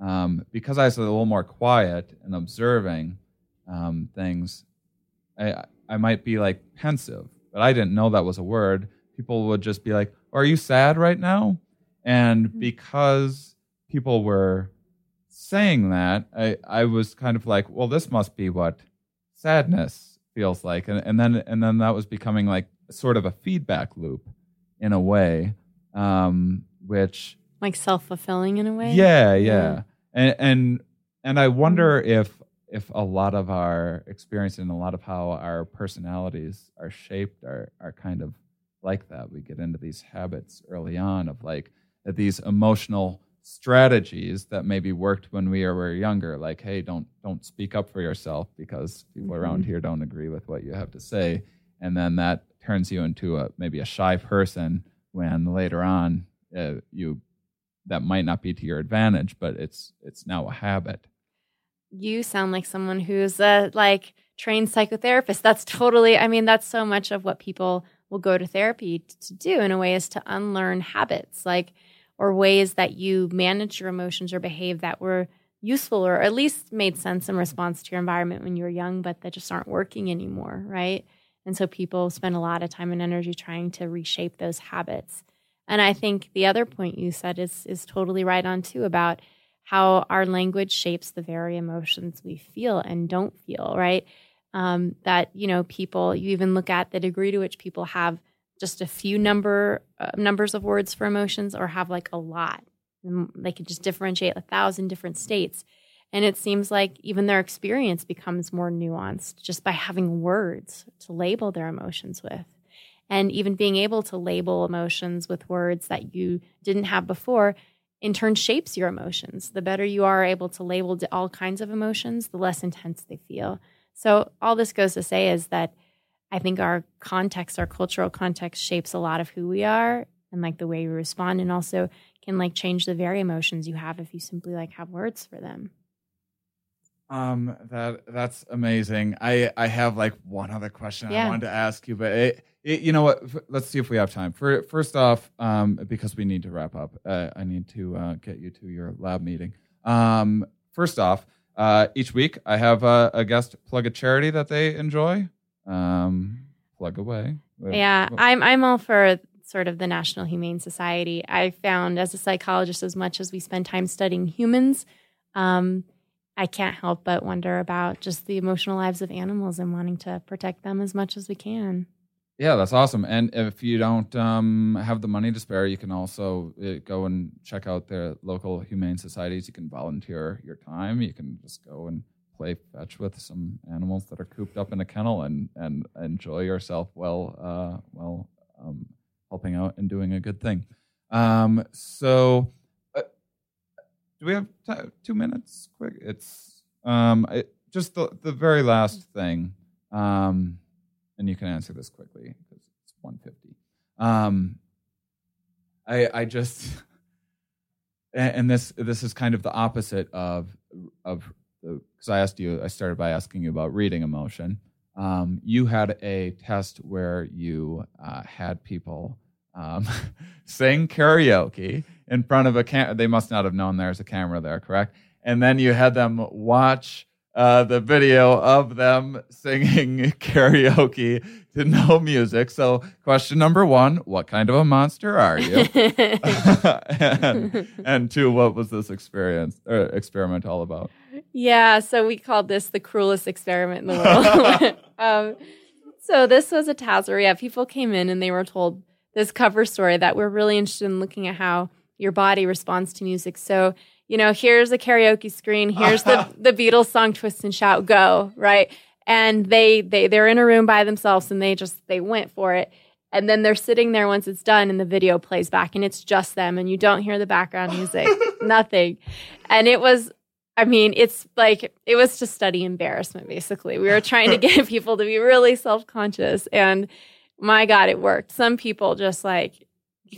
um, because I was a little more quiet and observing um, things, I. I might be like pensive, but I didn't know that was a word. People would just be like, "Are you sad right now?" And because people were saying that, I, I was kind of like, "Well, this must be what sadness feels like." And and then and then that was becoming like sort of a feedback loop in a way, um, which like self-fulfilling in a way. Yeah, yeah. And and and I wonder if. if a lot of our experience and a lot of how our personalities are shaped are are kind of like that. We get into these habits early on of like these emotional strategies that maybe worked when we were younger, like, hey, don't don't speak up for yourself because people mm-hmm. around here don't agree with what you have to say. And then that turns you into a maybe a shy person when later on uh, you that might not be to your advantage, but it's it's now a habit. You sound like someone who's a like trained psychotherapist. That's totally, I mean, that's so much of what people will go to therapy t- to do in a way is to unlearn habits like, or ways that you manage your emotions or behave that were useful or at least made sense in response to your environment when you were young, but that just aren't working anymore, right? And so people spend a lot of time and energy trying to reshape those habits. And I think the other point you said is is totally right on too about how our language shapes the very emotions we feel and don't feel, right? Um, that, you know, people, you even look at the degree to which people have just a few number uh, numbers of words for emotions or have like a lot. And they could just differentiate a thousand different states. And it seems like even their experience becomes more nuanced just by having words to label their emotions with. And even being able to label emotions with words that you didn't have before in turn shapes your emotions. The better you are able to label all kinds of emotions, the less intense they feel. So all this goes to say is that I think our context, our cultural context shapes a lot of who we are and like the way we respond and also can like change the very emotions you have if you simply like have words for them. Um, that that's amazing. I, I have like one other question yeah. I wanted to ask you, but it, it, you know what? F- let's see if we have time. For first off, um, because we need to wrap up. Uh, I need to uh, get you to your lab meeting. Um, first off, uh, each week I have uh, a guest plug a charity that they enjoy. Um, plug away. Yeah, I'm I'm all for sort of the National Humane Society. I found as a psychologist, as much as we spend time studying humans, um. I can't help but wonder about just the emotional lives of animals and wanting to protect them as much as we can. Yeah, that's awesome. And if you don't um, have the money to spare, you can also uh, go and check out their local humane societies. You can volunteer your time. You can just go and play fetch with some animals that are cooped up in a kennel and, and enjoy yourself while, uh, while um, helping out and doing a good thing. Um, so uh, do we have t- two minutes? Quick, it's um, it, just the, the very last thing, um, and you can answer this quickly because it's one fifty. Um, I I just and, and this this is kind of the opposite of of because I asked you I started by asking you about reading emotion. Um, you had a test where you uh, had people um, sing karaoke in front of a camera. They must not have known there's a camera there, correct? And then you had them watch uh, the video of them singing karaoke to no music. So question number one, what kind of a monster are you? and, and two, what was this experience uh, experiment all about? Yeah, so we called this the cruelest experiment in the world. um, so this was a task where yeah, people came in and they were told this cover story that we're really interested in looking at how your body responds to music. So, you know, here's a karaoke screen, here's the, the Beatles song Twist and Shout, go, right? And they, they, they're in a room by themselves and they just, they went for it. And then they're sitting there once it's done and the video plays back and it's just them and you don't hear the background music, nothing. And it was... I mean, it's like, it was to study embarrassment, basically. We were trying to get people to be really self-conscious, and my God, it worked. Some people just, like,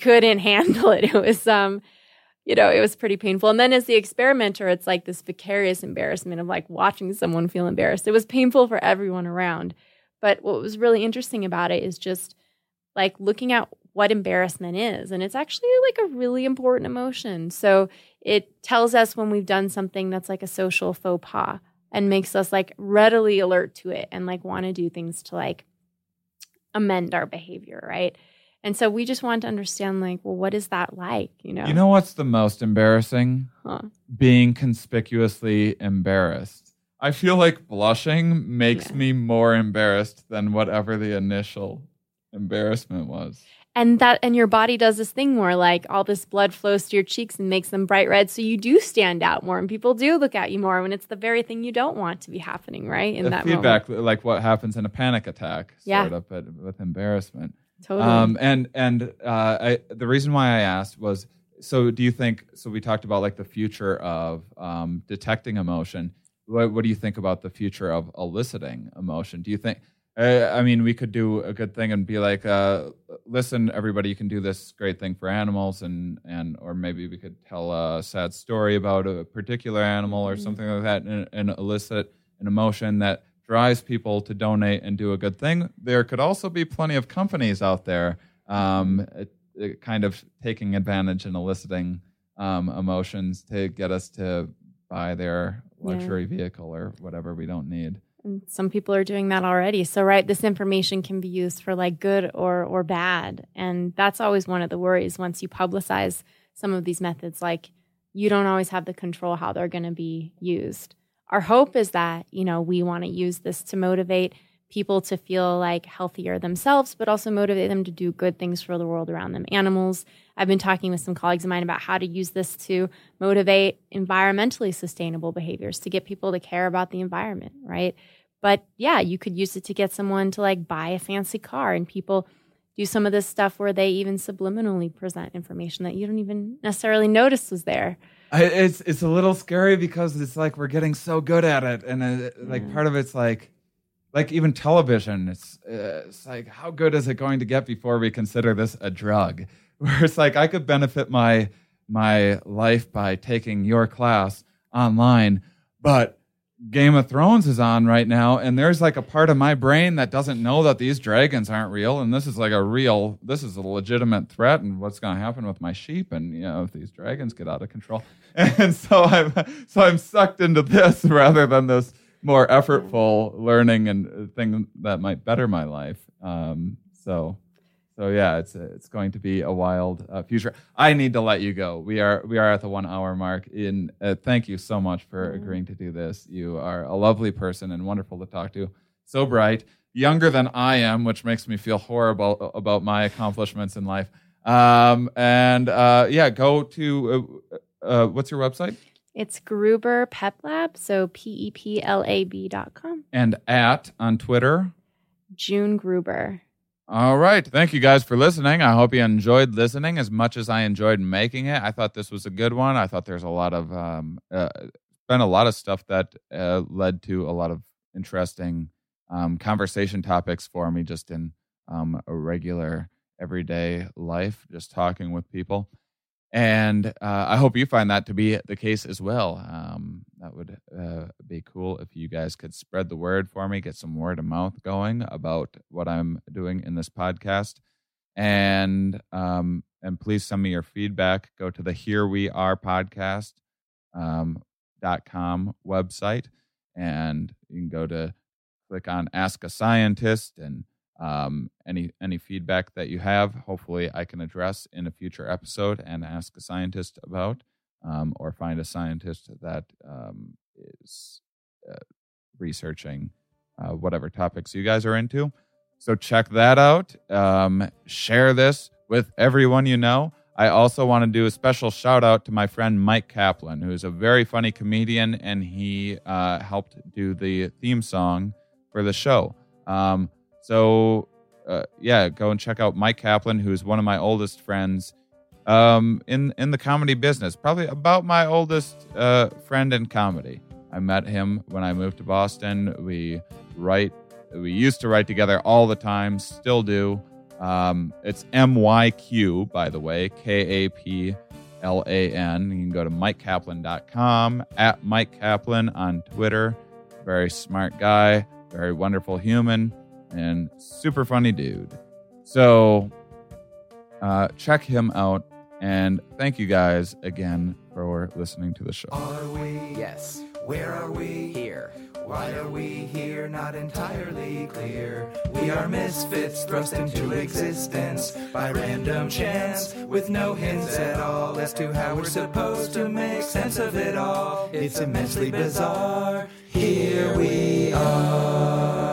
couldn't handle it. It was, um, you know, it was pretty painful. And then as the experimenter, it's like this vicarious embarrassment of, like, watching someone feel embarrassed. It was painful for everyone around. But what was really interesting about it is just, like, looking at what embarrassment is. And it's actually, like, a really important emotion. So it tells us when we've done something that's like a social faux pas and makes us like readily alert to it and like want to do things to like amend our behavior, right? And so we just want to understand like, well, what is that like, you know? You know what's the most embarrassing? Huh. Being conspicuously embarrassed. I feel like blushing makes yeah. me more embarrassed than whatever the initial embarrassment was. And that, and your body does this thing where like all this blood flows to your cheeks and makes them bright red, so you do stand out more, and people do look at you more when it's the very thing you don't want to be happening, right? In the that feedback, moment. Like what happens in a panic attack, yeah. sort of, but with embarrassment. Totally. Um, and and uh, I, the reason why I asked was, so do you think? So we talked about like the future of um, detecting emotion. What, what do you think about the future of eliciting emotion? Do you think? Uh, I mean, we could do a good thing and be like, uh, listen, everybody, you can do this great thing for animals, and, and or maybe we could tell a sad story about a particular animal or mm-hmm. something like that and, and elicit an emotion that drives people to donate and do a good thing. There could also be plenty of companies out there um, it, it kind of taking advantage and eliciting um, emotions to get us to buy their luxury yeah. vehicle or whatever we don't need. And some people are doing that already. So, right, this information can be used for like good or or bad. And that's always one of the worries once you publicize some of these methods, like you don't always have the control how they're going to be used. Our hope is that, you know, we want to use this to motivate people to feel like healthier themselves, but also motivate them to do good things for the world around them. Animals, I've been talking with some colleagues of mine about how to use this to motivate environmentally sustainable behaviors, to get people to care about the environment, right? But yeah, you could use it to get someone to like buy a fancy car, and people do some of this stuff where they even subliminally present information that you don't even necessarily notice was there. I, it's it's a little scary because it's like we're getting so good at it, and it, yeah. like part of it's like, Like even television, it's uh, it's like, how good is it going to get before we consider this a drug? Where it's like, I could benefit my my life by taking your class online, but Game of Thrones is on right now, and there's like a part of my brain that doesn't know that these dragons aren't real, and this is like a real, this is a legitimate threat, and what's going to happen with my sheep, and you know if these dragons get out of control, and so I'm so I'm sucked into this rather than this more effortful learning and thing that might better my life. Um, so, so yeah, it's a, it's going to be a wild uh, future. I need to let you go. We are we are at the one hour mark. In uh, thank you so much for mm-hmm. agreeing to do this. You are a lovely person and wonderful to talk to. So bright, younger than I am, which makes me feel horrible about my accomplishments in life. Um, and uh, yeah, go to uh, uh, what's your website? It's Gruber Peplab, so P E P L A B dot com. And at, on Twitter? June Gruber. All right. Thank you guys for listening. I hope you enjoyed listening as much as I enjoyed making it. I thought this was a good one. I thought there's a lot of, um, uh, been a lot of stuff that uh, led to a lot of interesting um, conversation topics for me just in um, a regular everyday life, just talking with people. And uh, I hope you find that to be the case as well. Um, that would uh, be cool if you guys could spread the word for me, get some word of mouth going about what I'm doing in this podcast. And um, and please send me your feedback. Go to the Here We Are podcast um, dot com website, and you can go to click on Ask a Scientist and Um, any any feedback that you have, hopefully I can address in a future episode and ask a scientist about, um, or find a scientist that um, is uh, researching uh, whatever topics you guys are into. So check that out. Um, share this with everyone you know. I also want to do a special shout out to my friend Mike Kaplan, who is a very funny comedian, and he uh, helped do the theme song for the show. Um, So, uh, yeah, go and check out Mike Kaplan, who is one of my oldest friends um, in, in the comedy business. Probably about my oldest uh, friend in comedy. I met him when I moved to Boston. We write, we used to write together all the time, still do. Um, it's M Y Q, by the way, K A P L A N. You can go to mike kaplan dot com, at Mike Kaplan on Twitter. Very smart guy, very wonderful human, and super funny dude. So uh, check him out. And thank you guys again for listening to the show. Are we? Yes. Where are we? Here. Why are we here? Not entirely clear. We are misfits thrust into existence by random chance, with no hints at all as to how we're supposed to make sense of it all. It's immensely bizarre. Here we are.